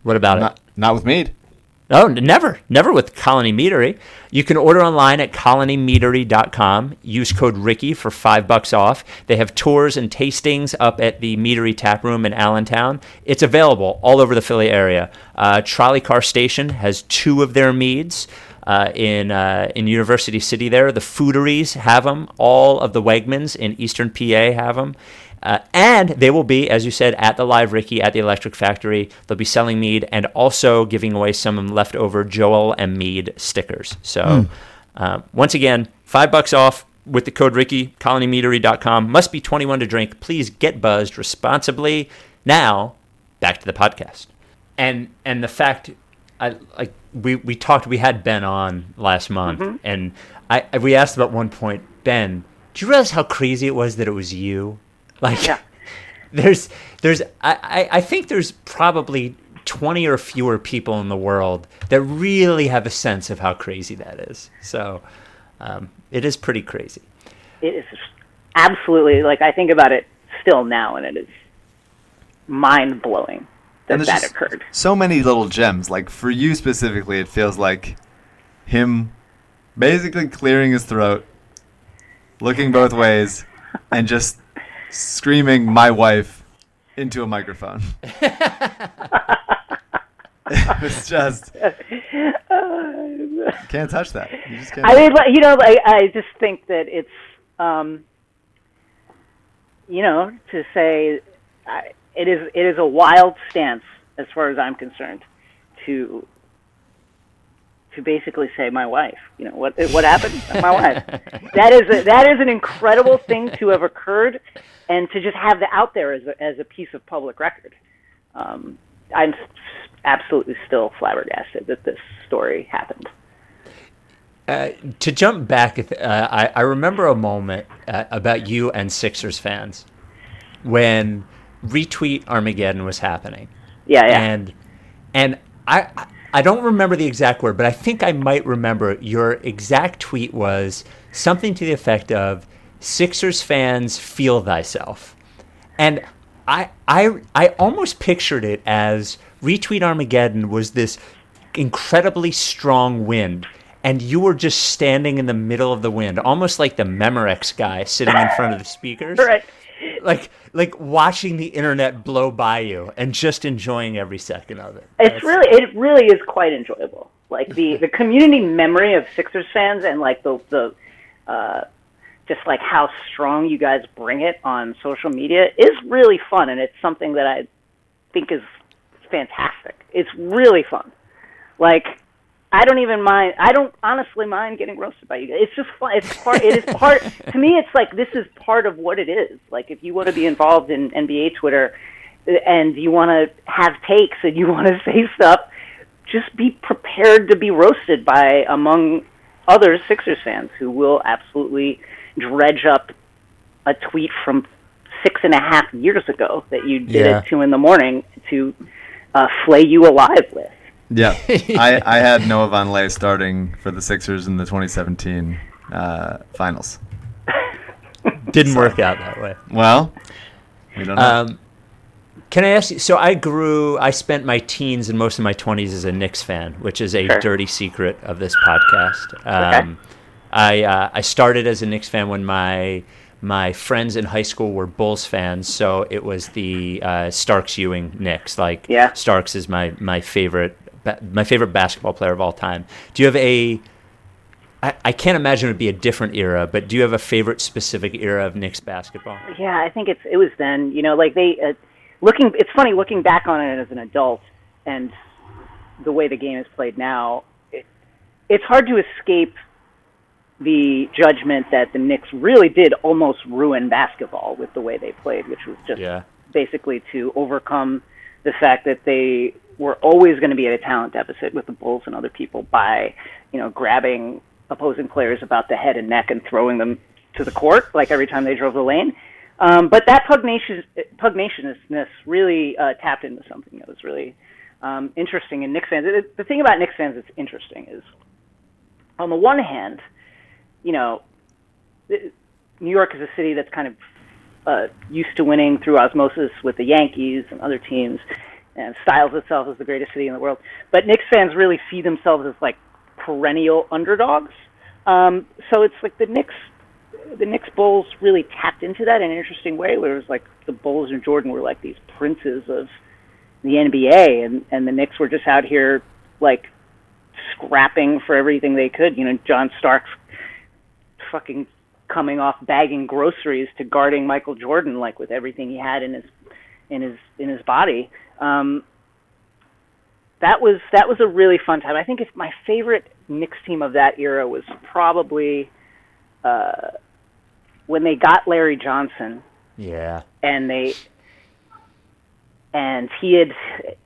What about not, it? Not with mead. No, never. Never with Colony Meadery. You can order online at colony meadery dot com. Use code Ricky for five bucks off. They have tours and tastings up at the Meadery Tap Room in Allentown. It's available all over the Philly area. Uh, Trolley Car Station has two of their meads uh, in uh, in University City there. The Fooderies have them. All of the Wegmans in Eastern P A have them. Uh, and they will be, as you said, at the Live Ricky, at the Electric Factory. They'll be selling mead and also giving away some leftover Joel and Mead stickers. So mm. uh, once again, five bucks off with the code Ricky, colony meadery dot com. Must be twenty-one to drink. Please get buzzed responsibly. Now, back to the podcast. And and the fact, I like we, we talked, we had Ben on last month, mm-hmm. and I, I we asked about one point, Ben, do you realize how crazy it was that it was you? Like, yeah. there's, there's, I, I think there's probably twenty or fewer people in the world that really have a sense of how crazy that is. So, um, it is pretty crazy. It is absolutely, like, I think about it still now, and it is mind blowing that that occurred. So many little gems. Like, for you specifically, it feels like him basically clearing his throat, looking both ways, and just. Screaming my wife into a microphone. It was just can't touch that. You just can't. I mean, you know, I, I just think that it's, um, you know, to say I, it is it is a wild stance as far as I'm concerned to to basically say my wife. You know, what what happened? My wife. That is a, that is an incredible thing to have occurred. And to just have that out there as a, as a piece of public record, um, I'm absolutely still flabbergasted that this story happened. Uh, to jump back, uh, I, I remember a moment uh, about you and Sixers fans when Retweet Armageddon was happening. Yeah, yeah. And and I I don't remember the exact word, but I think I might remember your exact tweet was something to the effect of, Sixers fans, feel thyself. And I I I almost pictured it as Retweet Armageddon was this incredibly strong wind, and you were just standing in the middle of the wind, almost like the Memorex guy sitting in front of the speakers. Right. Like like watching the internet blow by you and just enjoying every second of it. It's That's... really it really is quite enjoyable. Like the, the community memory of Sixers fans and like the the uh just like how strong you guys bring it on social media is really fun. And it's something that I think is fantastic. It's really fun. Like, I don't even mind. I don't honestly mind getting roasted by you guys. It's just fun. It's part, it is part, to me, it's like, this is part of what it is. Like, if you want to be involved in N B A Twitter and you want to have takes and you want to say stuff, just be prepared to be roasted by, among other Sixers fans who will absolutely dredge up a tweet from six and a half years ago that you did yeah. at two in the morning to uh, flay you alive with. Yeah, I, I had Noah Vonleh starting for the Sixers in the twenty seventeen uh, finals. Didn't so. work out that way. Well, we don't know. Um, Can I ask you, so I grew, I spent my teens and most of my twenties as a Knicks fan, which is a sure. dirty secret of this podcast. Um, okay. I uh, I started as a Knicks fan when my my friends in high school were Bulls fans, so it was the uh, Starks-Ewing Knicks. Like yeah. Starks is my my favorite my favorite basketball player of all time. Do you have a, I, I can't imagine it would be a different era, but do you have a favorite specific era of Knicks basketball? Yeah, I think it's it was then. You know, like they, uh, looking, it's funny looking back on it as an adult and the way the game is played now, it, it's hard to escape the judgment that the Knicks really did almost ruin basketball with the way they played, which was just yeah. basically to overcome the fact that they we're always going to be at a talent deficit with the Bulls and other people by, you know, grabbing opposing players about the head and neck and throwing them to the court, like every time they drove the lane. Um, but that pugnacious, pugnaciousness really uh, tapped into something that was really um, interesting in Knicks fans. It, the thing about Knicks fans that's interesting is, on the one hand, you know, it, New York is a city that's kind of uh, used to winning through osmosis with the Yankees and other teams, and styles itself as the greatest city in the world. But Knicks fans really see themselves as, like, perennial underdogs. Um, so it's like the Knicks... the Knicks Bulls really tapped into that in an interesting way, where it was like the Bulls and Jordan were like these princes of the N B A, and, and the Knicks were just out here like scrapping for everything they could. You know, John Starks fucking coming off bagging groceries to guarding Michael Jordan, like with everything he had in his, in his, in his body. Um, that was, that was a really fun time. I think if my favorite Knicks team of that era was probably, uh, when they got Larry Johnson, yeah, and they and he had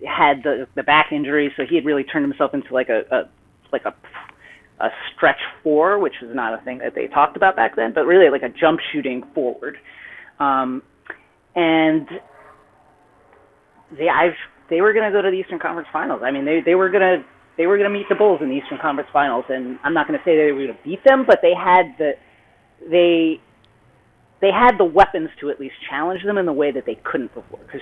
had the the back injury, so he had really turned himself into like a, a like a a stretch four, which was not a thing that they talked about back then, but really like a jump shooting forward. Um, and they I've they were going to go to the Eastern Conference Finals. I mean, they they were going to they were going to meet the Bulls in the Eastern Conference Finals, and I'm not going to say they were going to beat them, but they had the they. They had the weapons to at least challenge them in the way that they couldn't before, because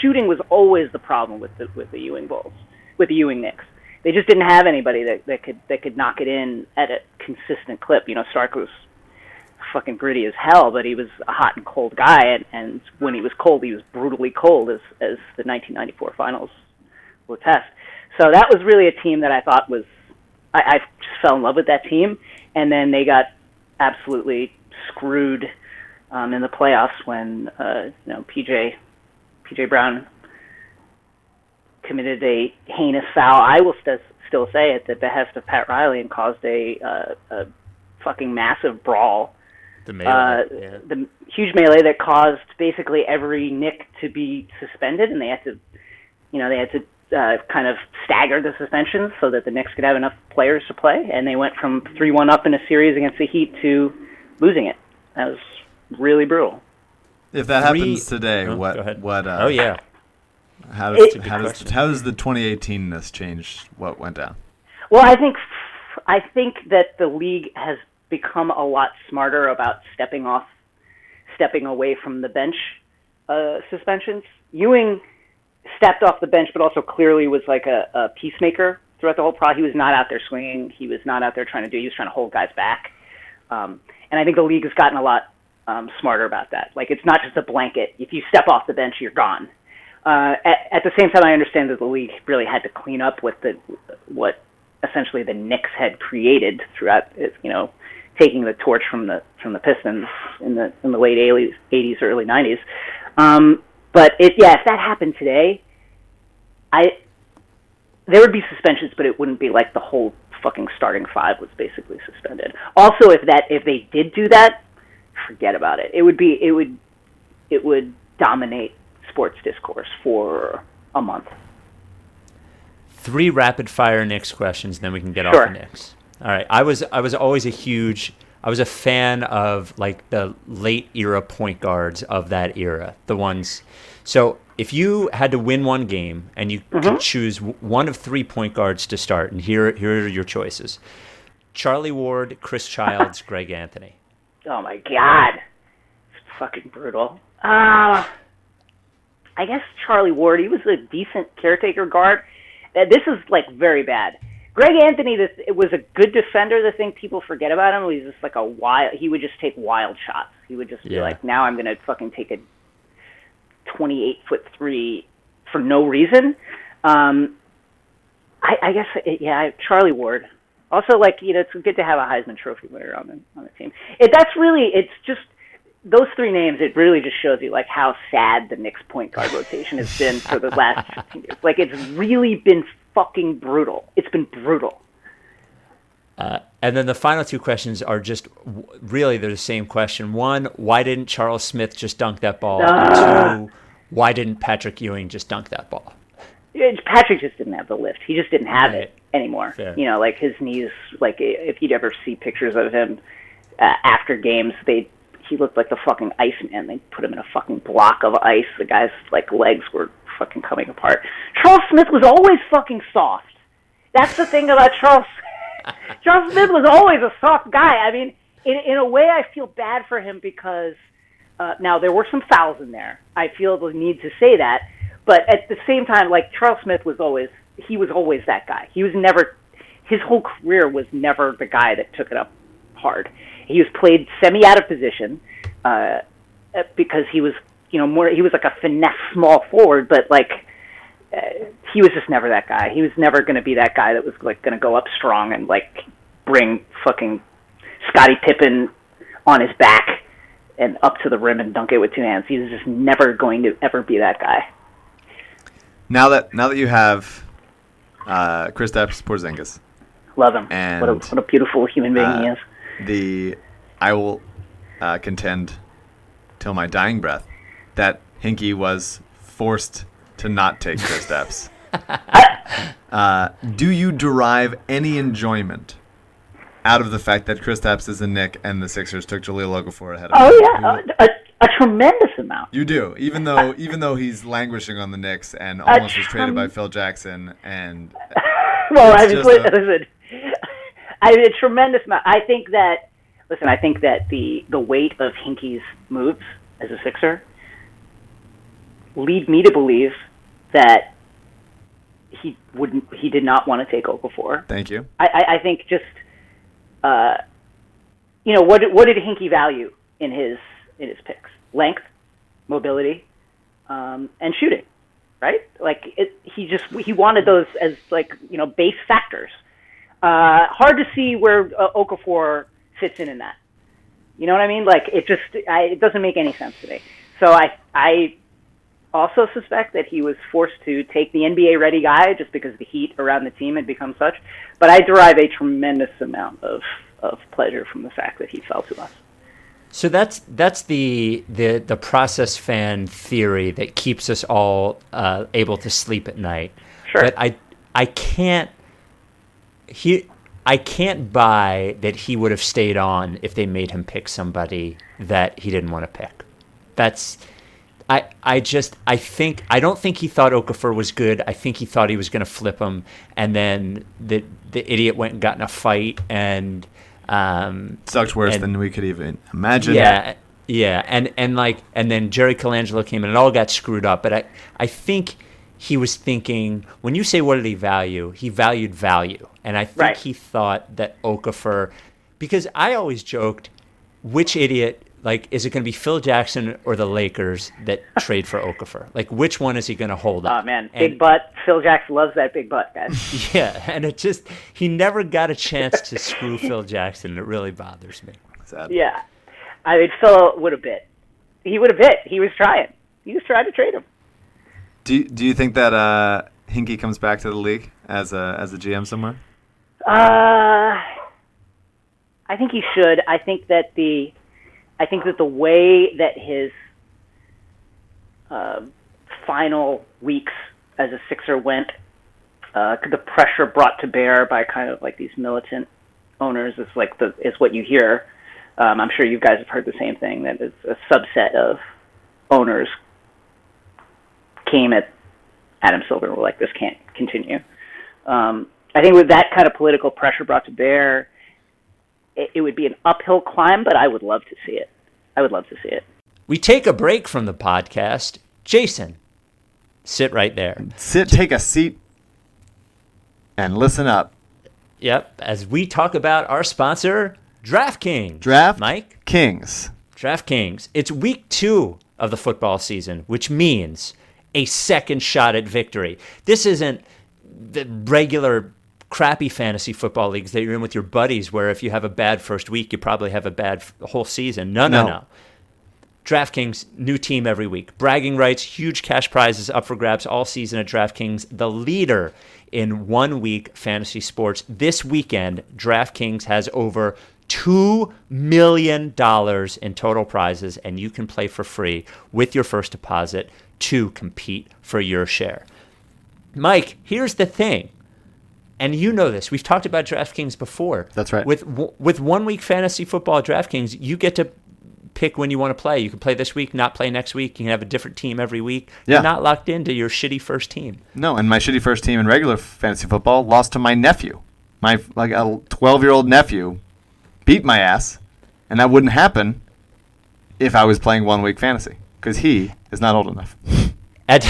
shooting was always the problem with the with the Ewing Bulls, with the Ewing Knicks. They just didn't have anybody that, that could that could knock it in at a consistent clip. You know, Stark was fucking gritty as hell, but he was a hot and cold guy, and, and when he was cold, he was brutally cold, as as the nineteen ninety-four Finals will attest. So that was really a team that I thought was I, I just fell in love with that team, and then they got absolutely screwed. Um, in the playoffs when, uh, you know, P J P J Brown committed a heinous foul, I will st- still say, at the behest of Pat Riley, and caused a, uh, a fucking massive brawl. The melee. Uh, yeah. The huge melee that caused basically every Knick to be suspended, and they had to, you know, they had to uh, kind of stagger the suspensions so that the Knicks could have enough players to play, and they went from three one up in a series against the Heat to losing it. That was really brutal. If that Three, happens today, oh, what what uh, oh yeah how does it, how does question. how does the twenty eighteen-ness change what went down? Well, I think I think that the league has become a lot smarter about stepping off stepping away from the bench uh, suspensions. Ewing stepped off the bench, but also clearly was like a, a peacemaker throughout the whole process. He was not out there swinging. He was not out there trying to do. He was trying to hold guys back. Um, and I think the league has gotten a lot Um, smarter about that. Like, it's not just a blanket. If you step off the bench, you're gone. Uh, at, at the same time, I understand that the league really had to clean up what the what essentially the Knicks had created throughout, you know, taking the torch from the from the Pistons in the in the late eighties, early nineties. Um, but it, yeah, if that happened today, I there would be suspensions, but it wouldn't be like the whole fucking starting five was basically suspended. Also, if that if they did do that, forget about it. It would be it would it would dominate sports discourse for a month. Three rapid fire Knicks questions, and then we can get sure. off the Knicks. All right. I was I was always a huge I was a fan of like the late era point guards of that era. The ones so if you had to win one game and you mm-hmm. could choose one of three point guards to start, and here here are your choices: Charlie Ward, Chris Childs, Greg Anthony. Oh, my God. It's fucking brutal. Uh, I guess Charlie Ward, he was a decent caretaker guard. Uh, this is, like, very bad. Greg Anthony this, it was a good defender. The thing people forget about him, he's just like a wild – he would just take wild shots. He would just yeah. be like, now I'm going to fucking take a twenty-eight-foot three for no reason. Um, I, I guess, it, yeah, Charlie Ward. Also, like, you know, it's good to have a Heisman Trophy winner on the on the team. It, that's really, it's just, those three names, it really just shows you, like, how sad the Knicks point guard rotation has been for the last fifteen years. Like, it's really been fucking brutal. It's been brutal. Uh, and then the final two questions are just, really, they're the same question. One, why didn't Charles Smith just dunk that ball? Uh, and two, why didn't Patrick Ewing just dunk that ball? Patrick just didn't have the lift. He just didn't have right. it anymore. Fair. You know, like his knees, like if you'd ever see pictures of him uh, after games, they he looked like the fucking Iceman. They put him in a fucking block of ice. The guy's like legs were fucking coming apart. Charles Smith was always fucking soft. That's the thing about Charles. Charles Smith was always a soft guy. I mean, in, in a way, I feel bad for him because uh, now there were some fouls in there. I feel the need to say that. But at the same time, like, Charles Smith was always, he was always that guy. He was never, his whole career was never the guy that took it up hard. He was played semi-out of position uh, because he was, you know, more, he was like a finesse small forward, but, like, uh, he was just never that guy. He was never going to be that guy that was, like, going to go up strong and, like, bring fucking Scottie Pippen on his back and up to the rim and dunk it with two hands. He was just never going to ever be that guy. Now that now that you have uh, Kristaps Porzingis, love him. And what a, what a beautiful human being uh, he is. The I will uh, contend till my dying breath that Hinkie was forced to not take Kristaps. uh, do you derive any enjoyment out of the fact that Kristaps is a Knick and the Sixers took Jahlil Okafor ahead of him? Oh yeah. You, uh, uh, A tremendous amount. You do, even though uh, even though he's languishing on the Knicks and almost was traded by Phil Jackson. And well, I mean, listen, a... listen, I mean, a tremendous amount. I think that listen, I think that the, the weight of Hinkie's moves as a Sixer lead me to believe that he wouldn't. He did not want to take Okafor. Thank you. I, I, I think just uh, you know, what what did Hinkie value in his. in his picks? Length, mobility, um, and shooting, right? Like, it, he just, he wanted those as, like, you know, base factors. Uh, hard to see where uh, Okafor fits in in that. You know what I mean? Like, it just, I, it doesn't make any sense to me. So I I also suspect that he was forced to take the N B A-ready guy just because the heat around the team had become such. But I derive a tremendous amount of, of pleasure from the fact that he fell to us. So that's that's the the the process fan theory that keeps us all uh, able to sleep at night. Sure. But I I can't he I can't buy that he would have stayed on if they made him pick somebody that he didn't want to pick. That's I I just I think I don't think he thought Okafor was good. I think he thought he was going to flip him, and then the the idiot went and got in a fight and. Um, Sucks worse and, than we could even imagine. Yeah, yeah, and and like, and then Jerry Colangelo came in, and it all got screwed up. But I, I think he was thinking, when you say what did he value, he valued value, and I think right. he thought that Okafor, because I always joked, which idiot, like, is it going to be Phil Jackson or the Lakers that trade for Okafor? Like, which one is he going to hold up? Oh man, and, big butt. Phil Jackson loves that big butt, guys. Yeah, and it just, he never got a chance to screw Phil Jackson. It really bothers me. Sadly. Yeah, I mean, Phil would have bit. He would have bit. He was trying. He was trying to trade him. Do Do you think that uh, Hinkie comes back to the league as a as a G M somewhere? Uh, I think he should. I think that the. I think that the way that his uh, final weeks as a Sixer went, uh, the pressure brought to bear by kind of like these militant owners is like the is what you hear. Um, I'm sure you guys have heard the same thing, that it's a subset of owners came at Adam Silver and were like, this can't continue. Um, I think with that kind of political pressure brought to bear, it would be an uphill climb, but I would love to see it. I would love to see it. We take a break from the podcast. Jason, sit right there. Sit, take a seat, and listen up. Yep, as we talk about our sponsor, DraftKings. Draft Mike? Kings. DraftKings. It's week two of the football season, which means a second shot at victory. This isn't the regular crappy fantasy football leagues that you're in with your buddies, where if you have a bad first week, you probably have a bad f- whole season. No, no, no, no. DraftKings, new team every week. Bragging rights, huge cash prizes up for grabs all season at DraftKings, the leader in one-week fantasy sports. This weekend, DraftKings has over two million dollars in total prizes, and you can play for free with your first deposit to compete for your share. Mike, here's the thing. And you know this. We've talked about DraftKings before. That's right. With with one-week fantasy football at DraftKings, you get to pick when you want to play. You can play this week, not play next week. You can have a different team every week. Yeah. You're not locked into your shitty first team. No, and my shitty first team in regular fantasy football lost to my nephew. My like a twelve-year-old nephew beat my ass, and that wouldn't happen if I was playing one-week fantasy because he is not old enough. At,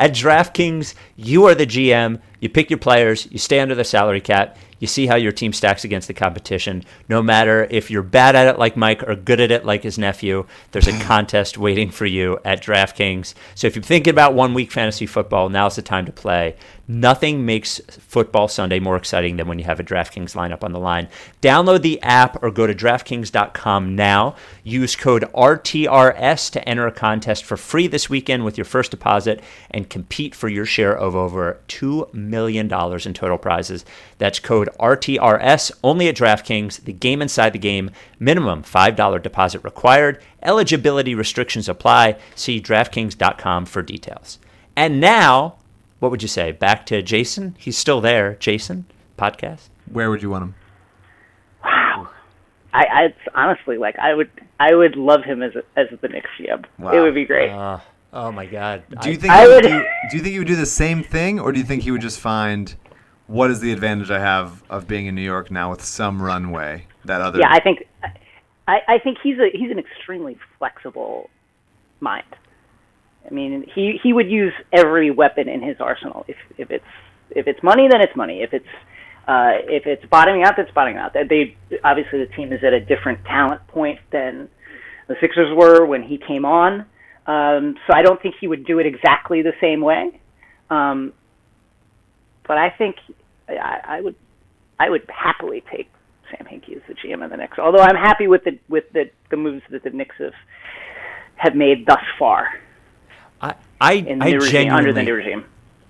at DraftKings, you are the G M. You pick your players. You stay under the salary cap. You see how your team stacks against the competition. No matter if you're bad at it like Mike or good at it like his nephew, there's a contest waiting for you at DraftKings. So if you're thinking about one-week fantasy football, now's the time to play. Nothing makes Football Sunday more exciting than when you have a DraftKings lineup on the line. Download the app or go to DraftKings dot com now. Use code R T R S to enter a contest for free this weekend with your first deposit and compete for your share of over two million dollars in total prizes. That's code R T R S only at DraftKings. The game inside the game. Minimum five dollars deposit required. Eligibility restrictions apply. See DraftKings dot com for details. And now... what would you say? Back to Jason? He's still there. Jason, podcast? Where would you want him? Wow. I, I it's honestly, like, I would I would love him as a, as the Knicks G M. Wow. It would be great. Uh, oh, my God. Do you, I, think I would, would do, do you think he would do the same thing, or do you think he would just find what is the advantage I have of being in New York now with some runway? That other. Yeah, I think I, I think he's a he's an extremely flexible mind. I mean, he, he would use every weapon in his arsenal. If if it's if it's money, then it's money. If it's uh, if it's bottoming out, that's bottoming out. They obviously the team is at a different talent point than the Sixers were when he came on. Um, so I don't think he would do it exactly the same way. Um, but I think I, I would I would happily take Sam Hinkie as the G M of the Knicks. Although I'm happy with the with the, the moves that the Knicks have have made thus far. I I, the I regime, genuinely under the new regime.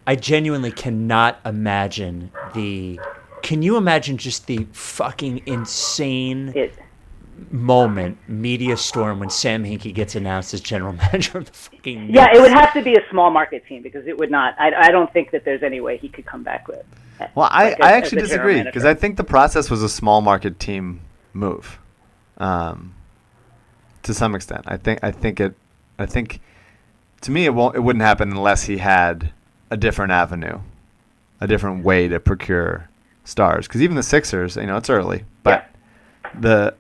I genuinely cannot imagine the. Can you imagine just the fucking insane it, moment media storm when Sam Hinkie gets announced as general manager of the fucking? Yeah, Knicks? It would have to be a small market team because it would not. I, I don't think that there's any way he could come back with. Well, like I, a, I actually disagree because I think the process was a small market team move, um, to some extent. I think I think it I think. To me, it won't. It wouldn't happen unless he had a different avenue, a different way to procure stars. Because even the Sixers, you know, it's early, but yeah. the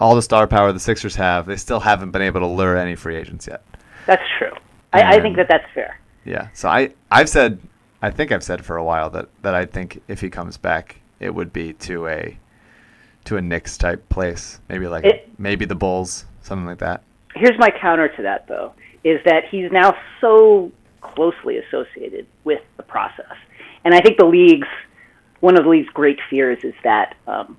all the star power the Sixers have, they still haven't been able to lure any free agents yet. That's true. I, I think that that's fair. Yeah. So I, I've said, I think I've said for a while that, that I think if he comes back, it would be to a to a Knicks type place, maybe like it, maybe the Bulls, something like that. Here's my counter to that, though. Is that he's now so closely associated with the process. And I think the league's, one of the league's great fears is that um,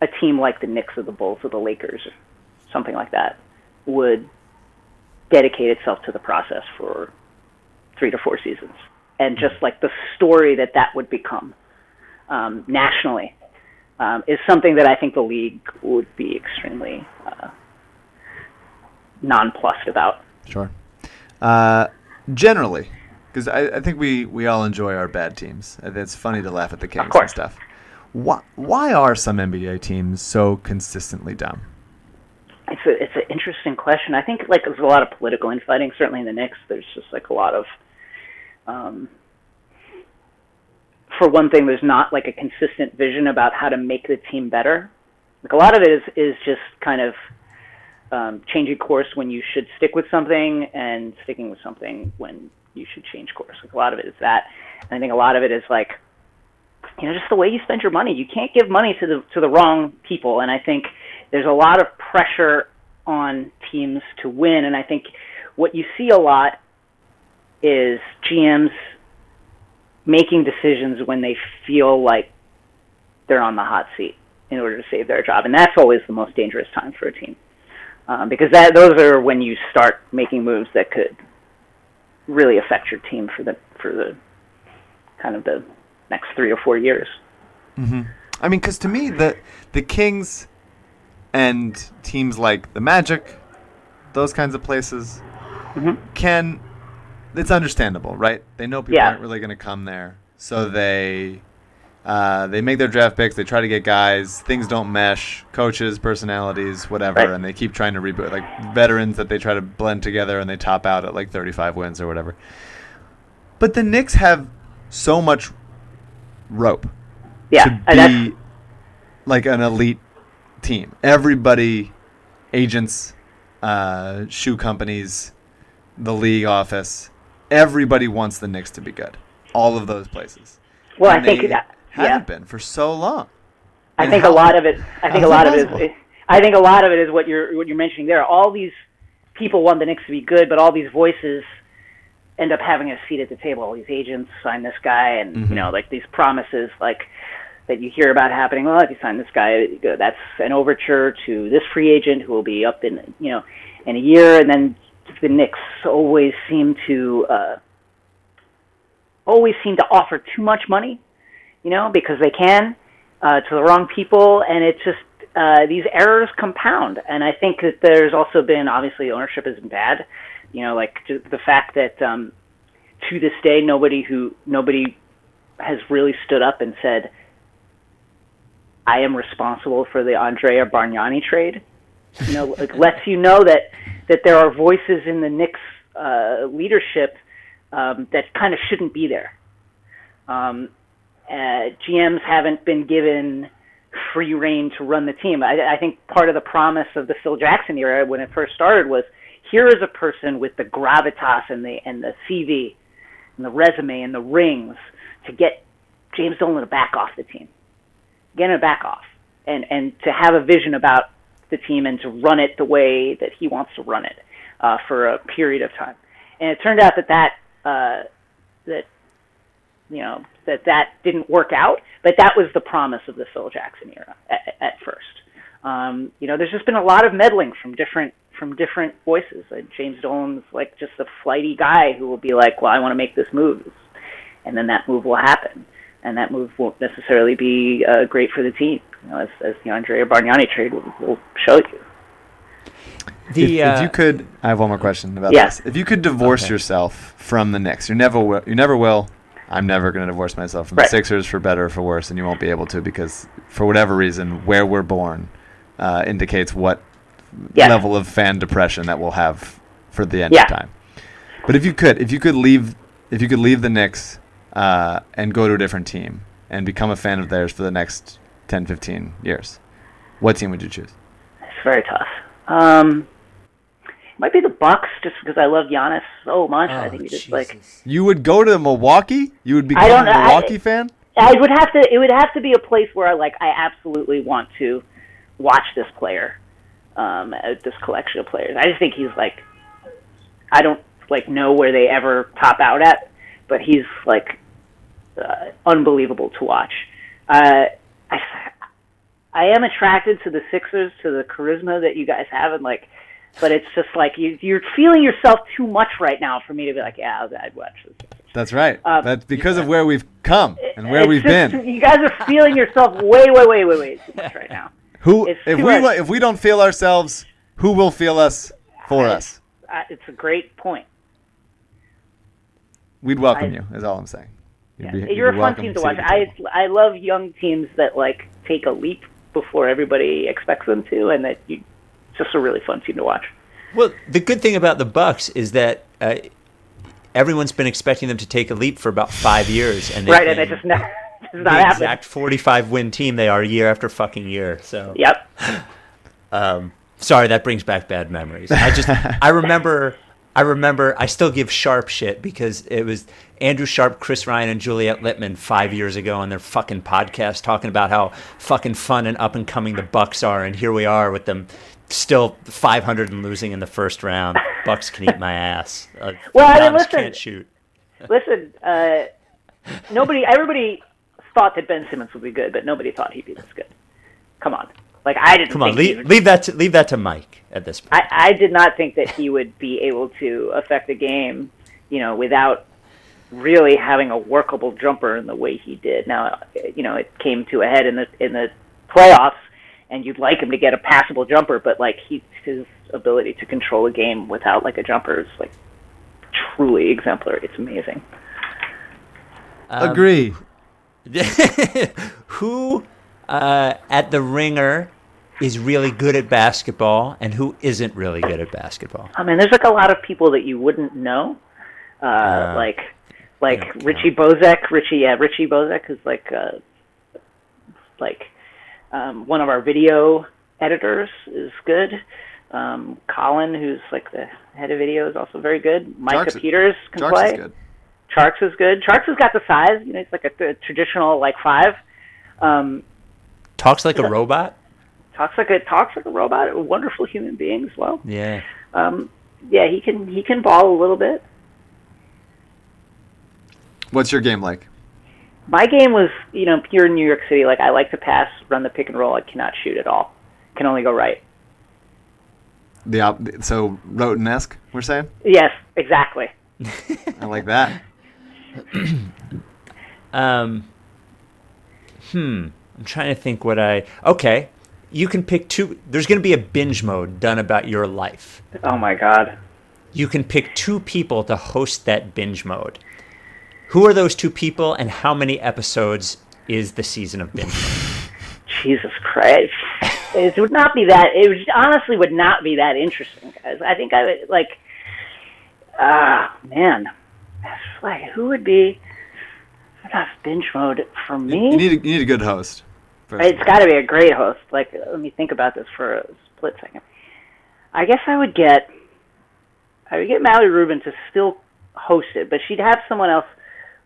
a team like the Knicks or the Bulls or the Lakers, or something like that, would dedicate itself to the process for three to four seasons. And just like the story that that would become um, nationally um, is something that I think the league would be extremely... Uh, nonplussed about. Sure. Uh, generally, because I, I think we, we all enjoy our bad teams. It's funny to laugh at the Kings and stuff. Why, why are some N B A teams so consistently dumb? It's a, it's an interesting question. I think like there's a lot of political infighting, certainly in the Knicks. There's just like a lot of... Um, for one thing, there's not like a consistent vision about how to make the team better. Like a lot of it is, is just kind of... Um, changing course when you should stick with something and sticking with something when you should change course. Like a lot of it is that. And I think a lot of it is like, you know, just the way you spend your money. You can't give money to the to the wrong people. And I think there's a lot of pressure on teams to win. And I think what you see a lot is G Ms making decisions when they feel like they're on the hot seat in order to save their job. And that's always the most dangerous time for a team. Um, because that those are when you start making moves that could really affect your team for the for the kind of the next three or four years. Mm-hmm. I mean, because to me, the the Kings and teams like the Magic, those kinds of places, mm-hmm. can it's understandable, right? They know people yeah. aren't really going to come there, so they uh, they make their draft picks. They try to get guys. Things don't mesh. Coaches, personalities, whatever, right. and they keep trying to reboot. Like veterans that they try to blend together, and they top out at like thirty-five wins or whatever. But the Knicks have so much rope yeah, to be like an elite team. Everybody, agents, uh, shoe companies, the league office, everybody wants the Knicks to be good. All of those places. Well, and I think that haven't yeah. been for so long. I and think how, a lot of it. I think a lot of it. Is, I think a lot of it is what you're what you're mentioning there. All these people want the Knicks to be good, but all these voices end up having a seat at the table. All these agents sign this guy, and mm-hmm. you know, like these promises, like that you hear about happening. Well, if you sign this guy, that's an overture to this free agent who will be up in you know in a year, and then. The Knicks always seem to uh, always seem to offer too much money, you know, because they can uh, to the wrong people, and it's just uh, these errors compound. And I think that there's also been obviously ownership has been bad, you know, like the fact that um, to this day nobody who nobody has really stood up and said, "I am responsible for the Andrea Bargnani trade." You know, like lets you know that. that there are voices in the Knicks uh, leadership um, that kind of shouldn't be there. Um, uh, G Ms haven't been given free rein to run the team. I, I think part of the promise of the Phil Jackson era when it first started was, here is a person with the gravitas and the and the C V and the resume and the rings to get James Dolan to back off the team, get him to back off, and, and to have a vision about the team and to run it the way that he wants to run it uh, for a period of time. And it turned out that that, uh, that you know, that that didn't work out, but that was the promise of the Phil Jackson era at, at first. Um, you know, there's just been a lot of meddling from different from different voices. Like James Dolan's like just a flighty guy who will be like, well, I want to make this move. And then that move will happen. And that move won't necessarily be uh, great for the team, you know, as, as the Andrea Bargnani trade will, will show you. The, if, uh, if you could, I have one more question about yeah. this. If you could divorce okay. yourself from the Knicks, you never will. You never will. I'm never going to divorce myself from right. the Sixers, for better or for worse, and you won't be able to because, for whatever reason, where we're born uh, indicates what yeah. level of fan depression that we'll have for the end yeah. of time. But if you could, if you could leave, if you could leave the Knicks. Uh, and go to a different team and become a fan of theirs for the next ten, fifteen years, what team would you choose? It's very tough. Um, it might be the Bucks, just because I love Giannis so much. Oh, I think you just like you would go to Milwaukee. You would become a Milwaukee I, fan. I would have to. It would have to be a place where I like. I absolutely want to watch this player, um, this collection of players. I just think he's like. I don't like know where they ever top out at, but he's like. Uh, unbelievable to watch. Uh, I, I am attracted to the Sixers, to the charisma that you guys have, and like, but it's just like you, you're feeling yourself too much right now for me to be like, yeah, I'd watch this. That's right. Um, That's because yeah. of where we've come and where it's we've just, been. You guys are feeling yourself way, way, way, way, way too much right now. Who it's if we much. if we don't feel ourselves, who will feel us for I, us? I, it's a great point. We'd welcome I, you. Is all I'm saying. Yeah. You'd be, You're you'd a fun team to watch. I I love young teams that like take a leap before everybody expects them to, and that you just a really fun team to watch. Well, the good thing about the Bucks is that uh, everyone's been expecting them to take a leap for about five years, and right, and it just not, it's not the happening. Exact forty-five win team they are year after fucking year. So yep. um, sorry, that brings back bad memories. I just I remember. I remember, I still give Sharp shit because it was Andrew Sharp, Chris Ryan, and Juliette Littman five years ago on their fucking podcast talking about how fucking fun and up and coming the Bucks are, and here we are with them still five hundred and losing in the first round. Bucks can eat my ass. Uh, well, I mean, listen, can't shoot. listen, uh, nobody, everybody thought that Ben Simmons would be good, but nobody thought he'd be this good. Come on. Like I didn't. Come on, think leave, would, leave that to leave that to Mike at this point. I, I did not think that he would be able to affect a game, you know, without really having a workable jumper in the way he did. Now, you know, it came to a head in the in the playoffs, and you'd like him to get a passable jumper, but like he, his ability to control a game without like a jumper is like truly exemplary. It's amazing. Um, Agree. Who uh, at The Ringer is really good at basketball and who isn't really good at basketball? I mean, there's like a lot of people that you wouldn't know, uh, uh, like like yeah, Richie Bozek. Richie, yeah, Richie Bozek is like uh, like um, one of our video editors is good. Um, Colin, who's like the head of video, is also very good. Micah Charks Peters can Charks play. Is good. Charks is good. Charks has got the size. You know, he's like a, a traditional like five. Um, talks like a, a robot. Talks like a talks like a robot. A wonderful human being as well. Yeah. Um, yeah, he can he can ball a little bit. What's your game like? My game was, you know, here in New York City. Like I like to pass, run the pick and roll. I cannot shoot at all. Can only go right. The op- so Roten-esque, we're saying? Yes, exactly. I like that. um, hmm. I'm trying to think what I... Okay, you can pick two... There's going to be a binge mode done about your life. Oh, my God. You can pick two people to host that binge mode. Who are those two people, and how many episodes is the season of binge mode? Jesus Christ. It would not be that. It would, honestly would not be that interesting, guys. I think I would like. Ah, uh, man, that's like who would be enough binge mode for me? You need a, you need a good host. It's got to be a great host. Like, let me think about this for a split second. I guess I would get. I would get Mallory Rubin to still host it, but she'd have someone else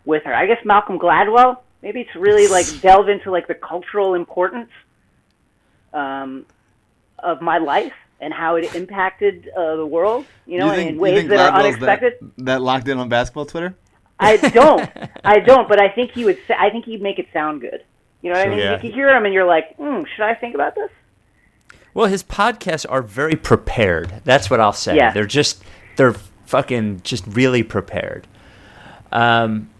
with her. I guess Malcolm Gladwell. Maybe to really like delve into like the cultural importance. Um, of my life and how it impacted uh, the world, you know, you think, in ways that are unexpected. That, that locked in on basketball Twitter? I don't, I don't. But I think he would. I think he'd make it sound good. You know what so, I mean? Yeah. You hear him and you're like, mm, should I think about this? Well, his podcasts are very prepared. That's what I'll say. Yeah. They're just, they're fucking just really prepared. Um,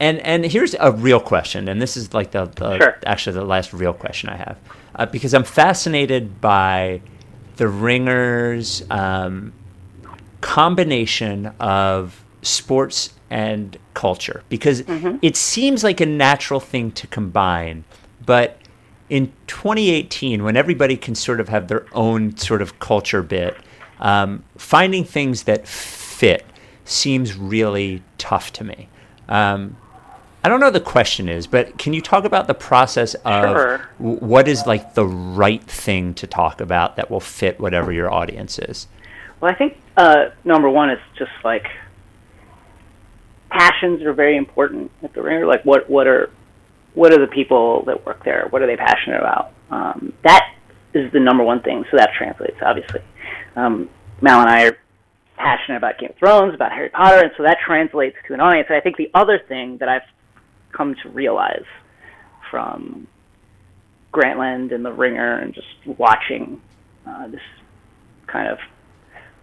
and and here's a real question, and this is like the, the sure. actually the last real question I have. Uh, because I'm fascinated by The Ringer's um, combination of sports and culture, because mm-hmm. it seems like a natural thing to combine. But in twenty eighteen, when everybody can sort of have their own sort of culture bit, um, finding things that fit seems really tough to me. Um, I don't know what the question is, but can you talk about the process of sure. w- what is like the right thing to talk about that will fit whatever your audience is? Well, I think uh, number one is just like passions are very important at The Ringer. Like, what what are what are the people that work there? What are they passionate about? Um, that is the number one thing. So that translates, obviously. Um, Mal and I are passionate about Game of Thrones, about Harry Potter, and so that translates to an audience. And I think the other thing that I've come to realize from Grantland and The Ringer and just watching uh, this kind of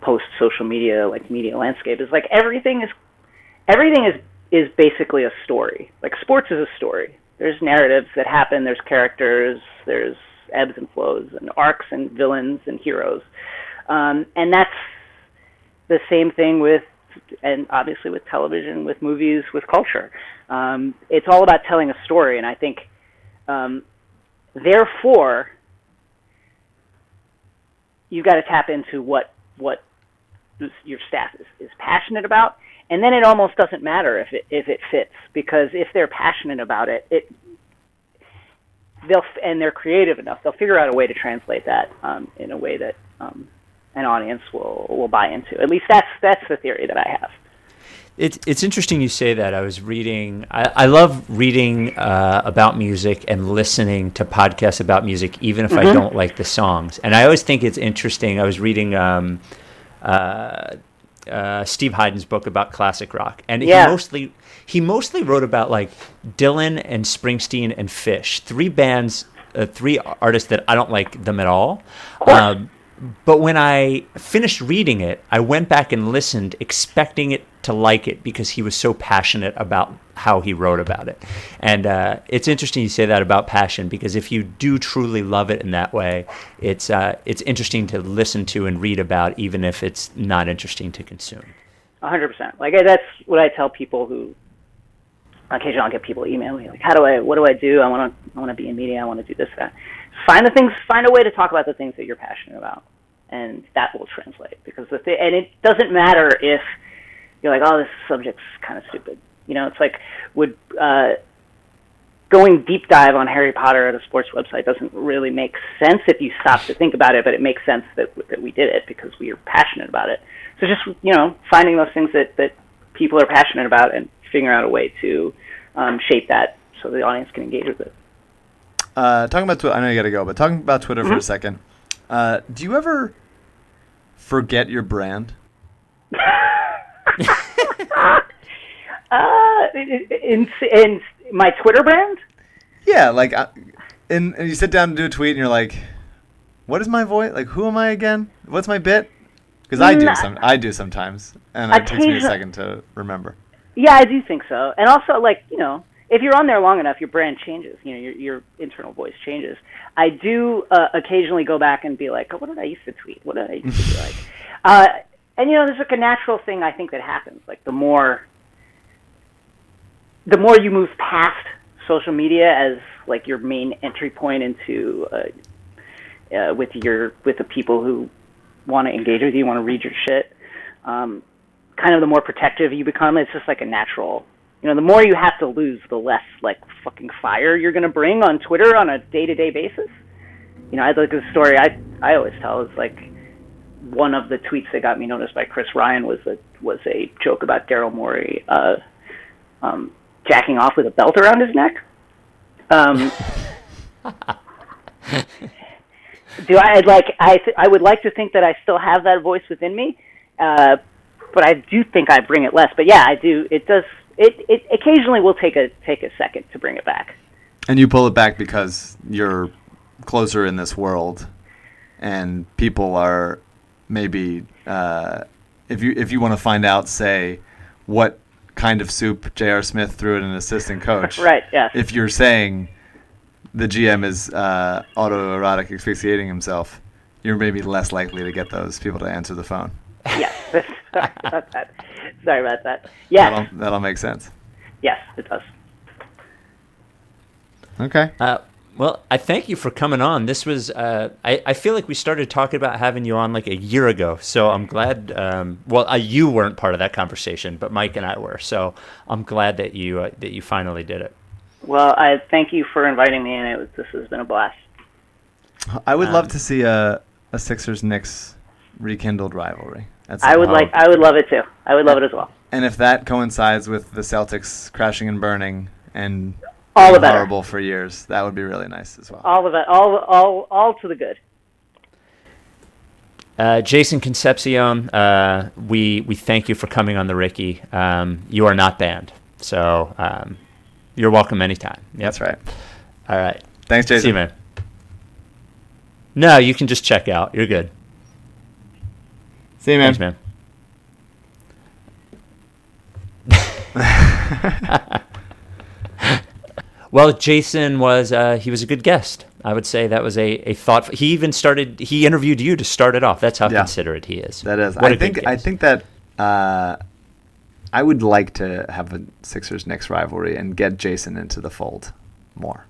post-social media, like media landscape, is like everything is everything is, is basically a story. Like sports is a story. There's narratives that happen, there's characters, there's ebbs and flows and arcs and villains and heroes. Um, and that's the same thing with, and obviously with television, with movies, with culture. Um, it's all about telling a story, and I think, um, therefore, you've got to tap into what what your staff is, is passionate about, and then it almost doesn't matter if it if it fits, because if they're passionate about it, it they'll and they're creative enough, they'll figure out a way to translate that um, in a way that um, an audience will will buy into. At least that's that's the theory that I have. It's it's interesting you say that. I was reading. I, I love reading uh, about music and listening to podcasts about music, even if mm-hmm. I don't like the songs. And I always think it's interesting. I was reading um, uh, uh, Steve Hyden's book about classic rock, and yeah. he mostly he mostly wrote about like Dylan and Springsteen and Fish, three bands, uh, three artists that I don't like them at all. Um, but when I finished reading it, I went back and listened, expecting it to like it because he was so passionate about how he wrote about it. And uh, it's interesting you say that about passion, because if you do truly love it in that way, it's uh, it's interesting to listen to and read about, even if it's not interesting to consume. one hundred percent. Like, I, that's what I tell people who, occasionally I'll get people email me, like, how do I, what do I do? I want to, I want to be in media. I want to do this, that. Find the things, find a way to talk about the things that you're passionate about. And that will translate, because the thing, and it doesn't matter if you're like, oh, this subject's kind of stupid. You know, it's like, would, uh, going deep dive on Harry Potter at a sports website doesn't really make sense if you stop to think about it, but it makes sense that, that we did it because we are passionate about it. So just, you know, finding those things that, that people are passionate about and figuring out a way to um, shape that so the audience can engage with it. Uh, talking about Twitter, I know you got to go, but talking about Twitter mm-hmm. for a second, uh, do you ever forget your brand? Uh, in, in my Twitter brand? Yeah, like, I, and, and you sit down and do a tweet, and you're like, "What is my voice? Like, who am I again? What's my bit?" Because I do some, I do sometimes, and it takes me a second to remember. Yeah, I do think so. And also, like, you know, if you're on there long enough, your brand changes. You know, your your internal voice changes. I do uh, occasionally go back and be like, oh, "What did I used to tweet? What did I used to be like?" Uh, and you know, there's like a natural thing I think that happens. Like, the more the more you move past social media as like your main entry point into uh, uh, with your with the people who want to engage with you, want to read your shit, um, kind of the more protective you become. It's just like a natural, you know, the more you have to lose, the less like fucking fire you're going to bring on Twitter on a day-to-day basis. You know, I like the story I, I always tell is like, one of the tweets that got me noticed by Chris Ryan was a, was a joke about Daryl Morey, uh, um, jacking off with a belt around his neck. Um, do I like? I th- I would like to think that I still have that voice within me, uh, but I do think I bring it less. But yeah, I do. It does. It, it occasionally will take a take a second to bring it back. And you pull it back because you're closer in this world, and people are maybe uh, if you if you want to find out, say what kind of soup J R. Smith threw at an assistant coach. Right, yes. If you're saying the G M is uh, autoerotic asphyxiating himself, you're maybe less likely to get those people to answer the phone. Yes. Sorry about that. Sorry about that. Yeah. That'll, that'll make sense. Yes, it does. Okay. Uh, well, I thank you for coming on. This was, uh, I, I feel like we started talking about having you on like a year ago. So I'm glad, um, well, uh, you weren't part of that conversation, but Mike and I were. So I'm glad that you uh, that you finally did it. Well, I thank you for inviting me, and it was, this has been a blast. I would um, love to see a, a Sixers-Knicks rekindled rivalry. That's I would like. I would love it too. I would love it as well. And if that coincides with the Celtics crashing and burning and... all the better. Horrible for years. That would be really nice as well. All of that. All, all, all to the good. Uh, Jason Concepcion, uh, we we thank you for coming on the Ricky. Um, you are not banned, so um, you're welcome anytime. Yep. That's right. All right. Thanks, Jason. See you, man. No, you can just check out. You're good. See you, man. Thanks, man. Well, Jason was, uh, he was a good guest. I would say that was a, a thoughtful, he even started, he interviewed you to start it off. That's how yeah, considerate he is. That is. What I think, I think that, uh, I would like to have a Sixers-Knicks rivalry and get Jason into the fold more.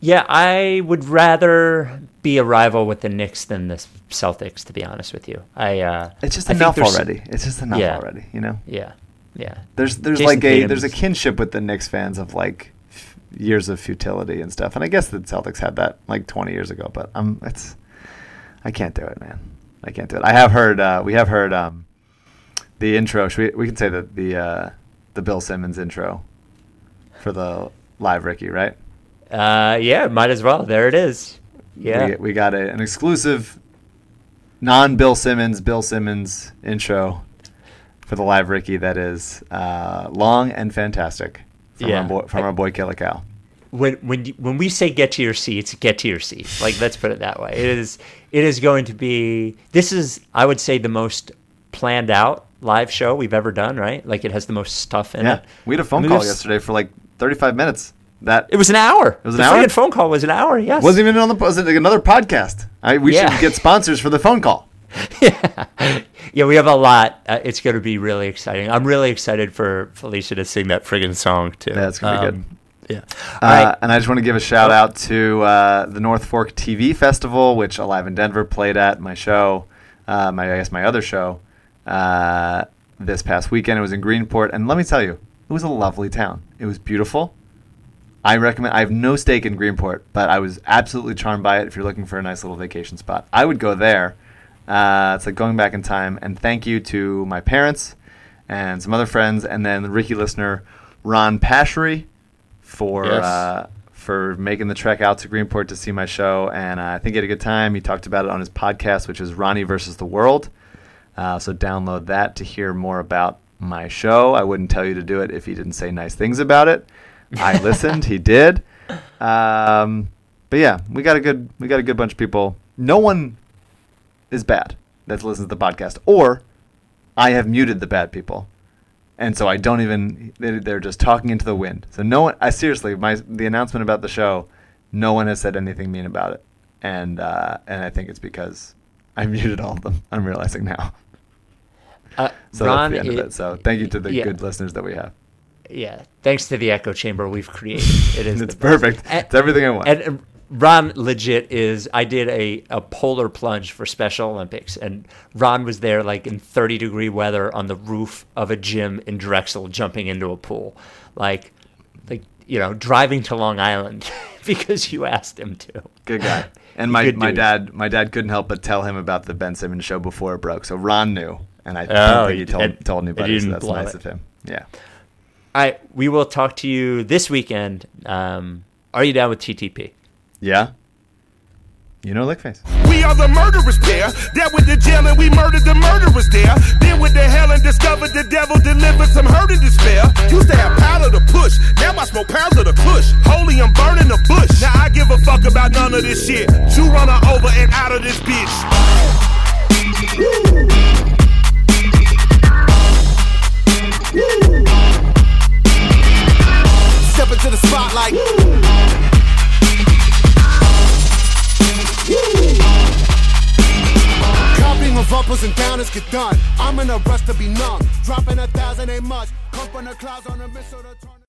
Yeah, I would rather be a rival with the Knicks than the Celtics, to be honest with you. I, uh, it's just I enough already. It's just enough yeah, already, you know? Yeah. Yeah. There's, there's Jason like a, Tatum's. There's a kinship with the Knicks fans of like, years of futility and stuff, and I guess the Celtics had that like twenty years ago. But um, it's I can't do it, man. I can't do it. I have heard uh, we have heard um, the intro. Should we we can say that the uh, the Bill Simmons intro for the live Ricky, right? Uh, yeah, might as well. There it is. Yeah, we, we got a, an exclusive non Bill Simmons Bill Simmons intro for the live Ricky. That is uh, long and fantastic. From, yeah. our boy, from our boy Killicow. When when when we say get to your seats, get to your seats. Like, let's put it that way. It is it is going to be. This is, I would say, the most planned out live show we've ever done. Right? Like, it has the most stuff in yeah. it. Yeah, we had a phone I mean, call was, yesterday for like thirty-five minutes. That it was an hour. It was an the hour. The phone call was an hour. Yes. Wasn't even on the. Was it another podcast? I, we yeah. should get sponsors for the phone call. Yeah. Yeah, we have a lot. Uh, it's going to be really exciting. I'm really excited for Felicia to sing that friggin' song, too. Yeah, it's going to um, be good. Yeah. Uh, right. And I just want to give a shout out to uh, the North Fork T V Festival, which Alive in Denver played at my show, uh, my I guess my other show, uh, this past weekend. It was in Greenport. And let me tell you, it was a lovely town. It was beautiful. I recommend. I have no stake in Greenport, but I was absolutely charmed by it. If you're looking for a nice little vacation spot, I would go there. Uh, it's like going back in time. And thank you to my parents and some other friends, and then the Ricky listener, Ron Pashery, for yes. uh, for making the trek out to Greenport to see my show. And uh, I think he had a good time. He talked about it on his podcast, which is Ronnie Versus the World. Uh, so download that to hear more about my show. I wouldn't tell you to do it if he didn't say nice things about it. I listened. He did. Um, but yeah, we got a good we got a good bunch of people. No one is bad that listens to the podcast, or I have muted the bad people, and so I don't even. They're just talking into the wind. So no one. I seriously, my the announcement about the show, no one has said anything mean about it, and uh, and I think it's because I muted all of them. I'm realizing now. Uh, so Ron, that's the end it, of it. So thank you to the yeah. good listeners that we have. Yeah, thanks to the echo chamber we've created. It is it's perfect. And, it's everything I want. And Ron legit is, I did a, a polar plunge for Special Olympics, and Ron was there like in thirty degree weather on the roof of a gym in Drexel jumping into a pool. Like, like you know, driving to Long Island because you asked him to. Good guy. And my, my dad my dad couldn't help but tell him about the Ben Simmons show before it broke. So Ron knew, and I don't think he told, told anybody, so that's nice it. of him. Yeah. All right, we will talk to you this weekend. Um, are you down with T T P? Yeah. You know Lickface. We are the murderers pair. That with the jail and we murdered the murderers there. Then with the hell and discovered the devil delivered some hurt and despair. Used to have power to push. Now I smoke pounds of the push. Holy, I'm burning the bush. Now I give a fuck about none of this shit. You run her over and out of this bitch. Woo. Woo. Step into the spotlight. Woo. Woo. Copying of uppers and downers get done. I'm in a rush to be numb. Dropping a thousand ain't much. Come from the clouds on a missile.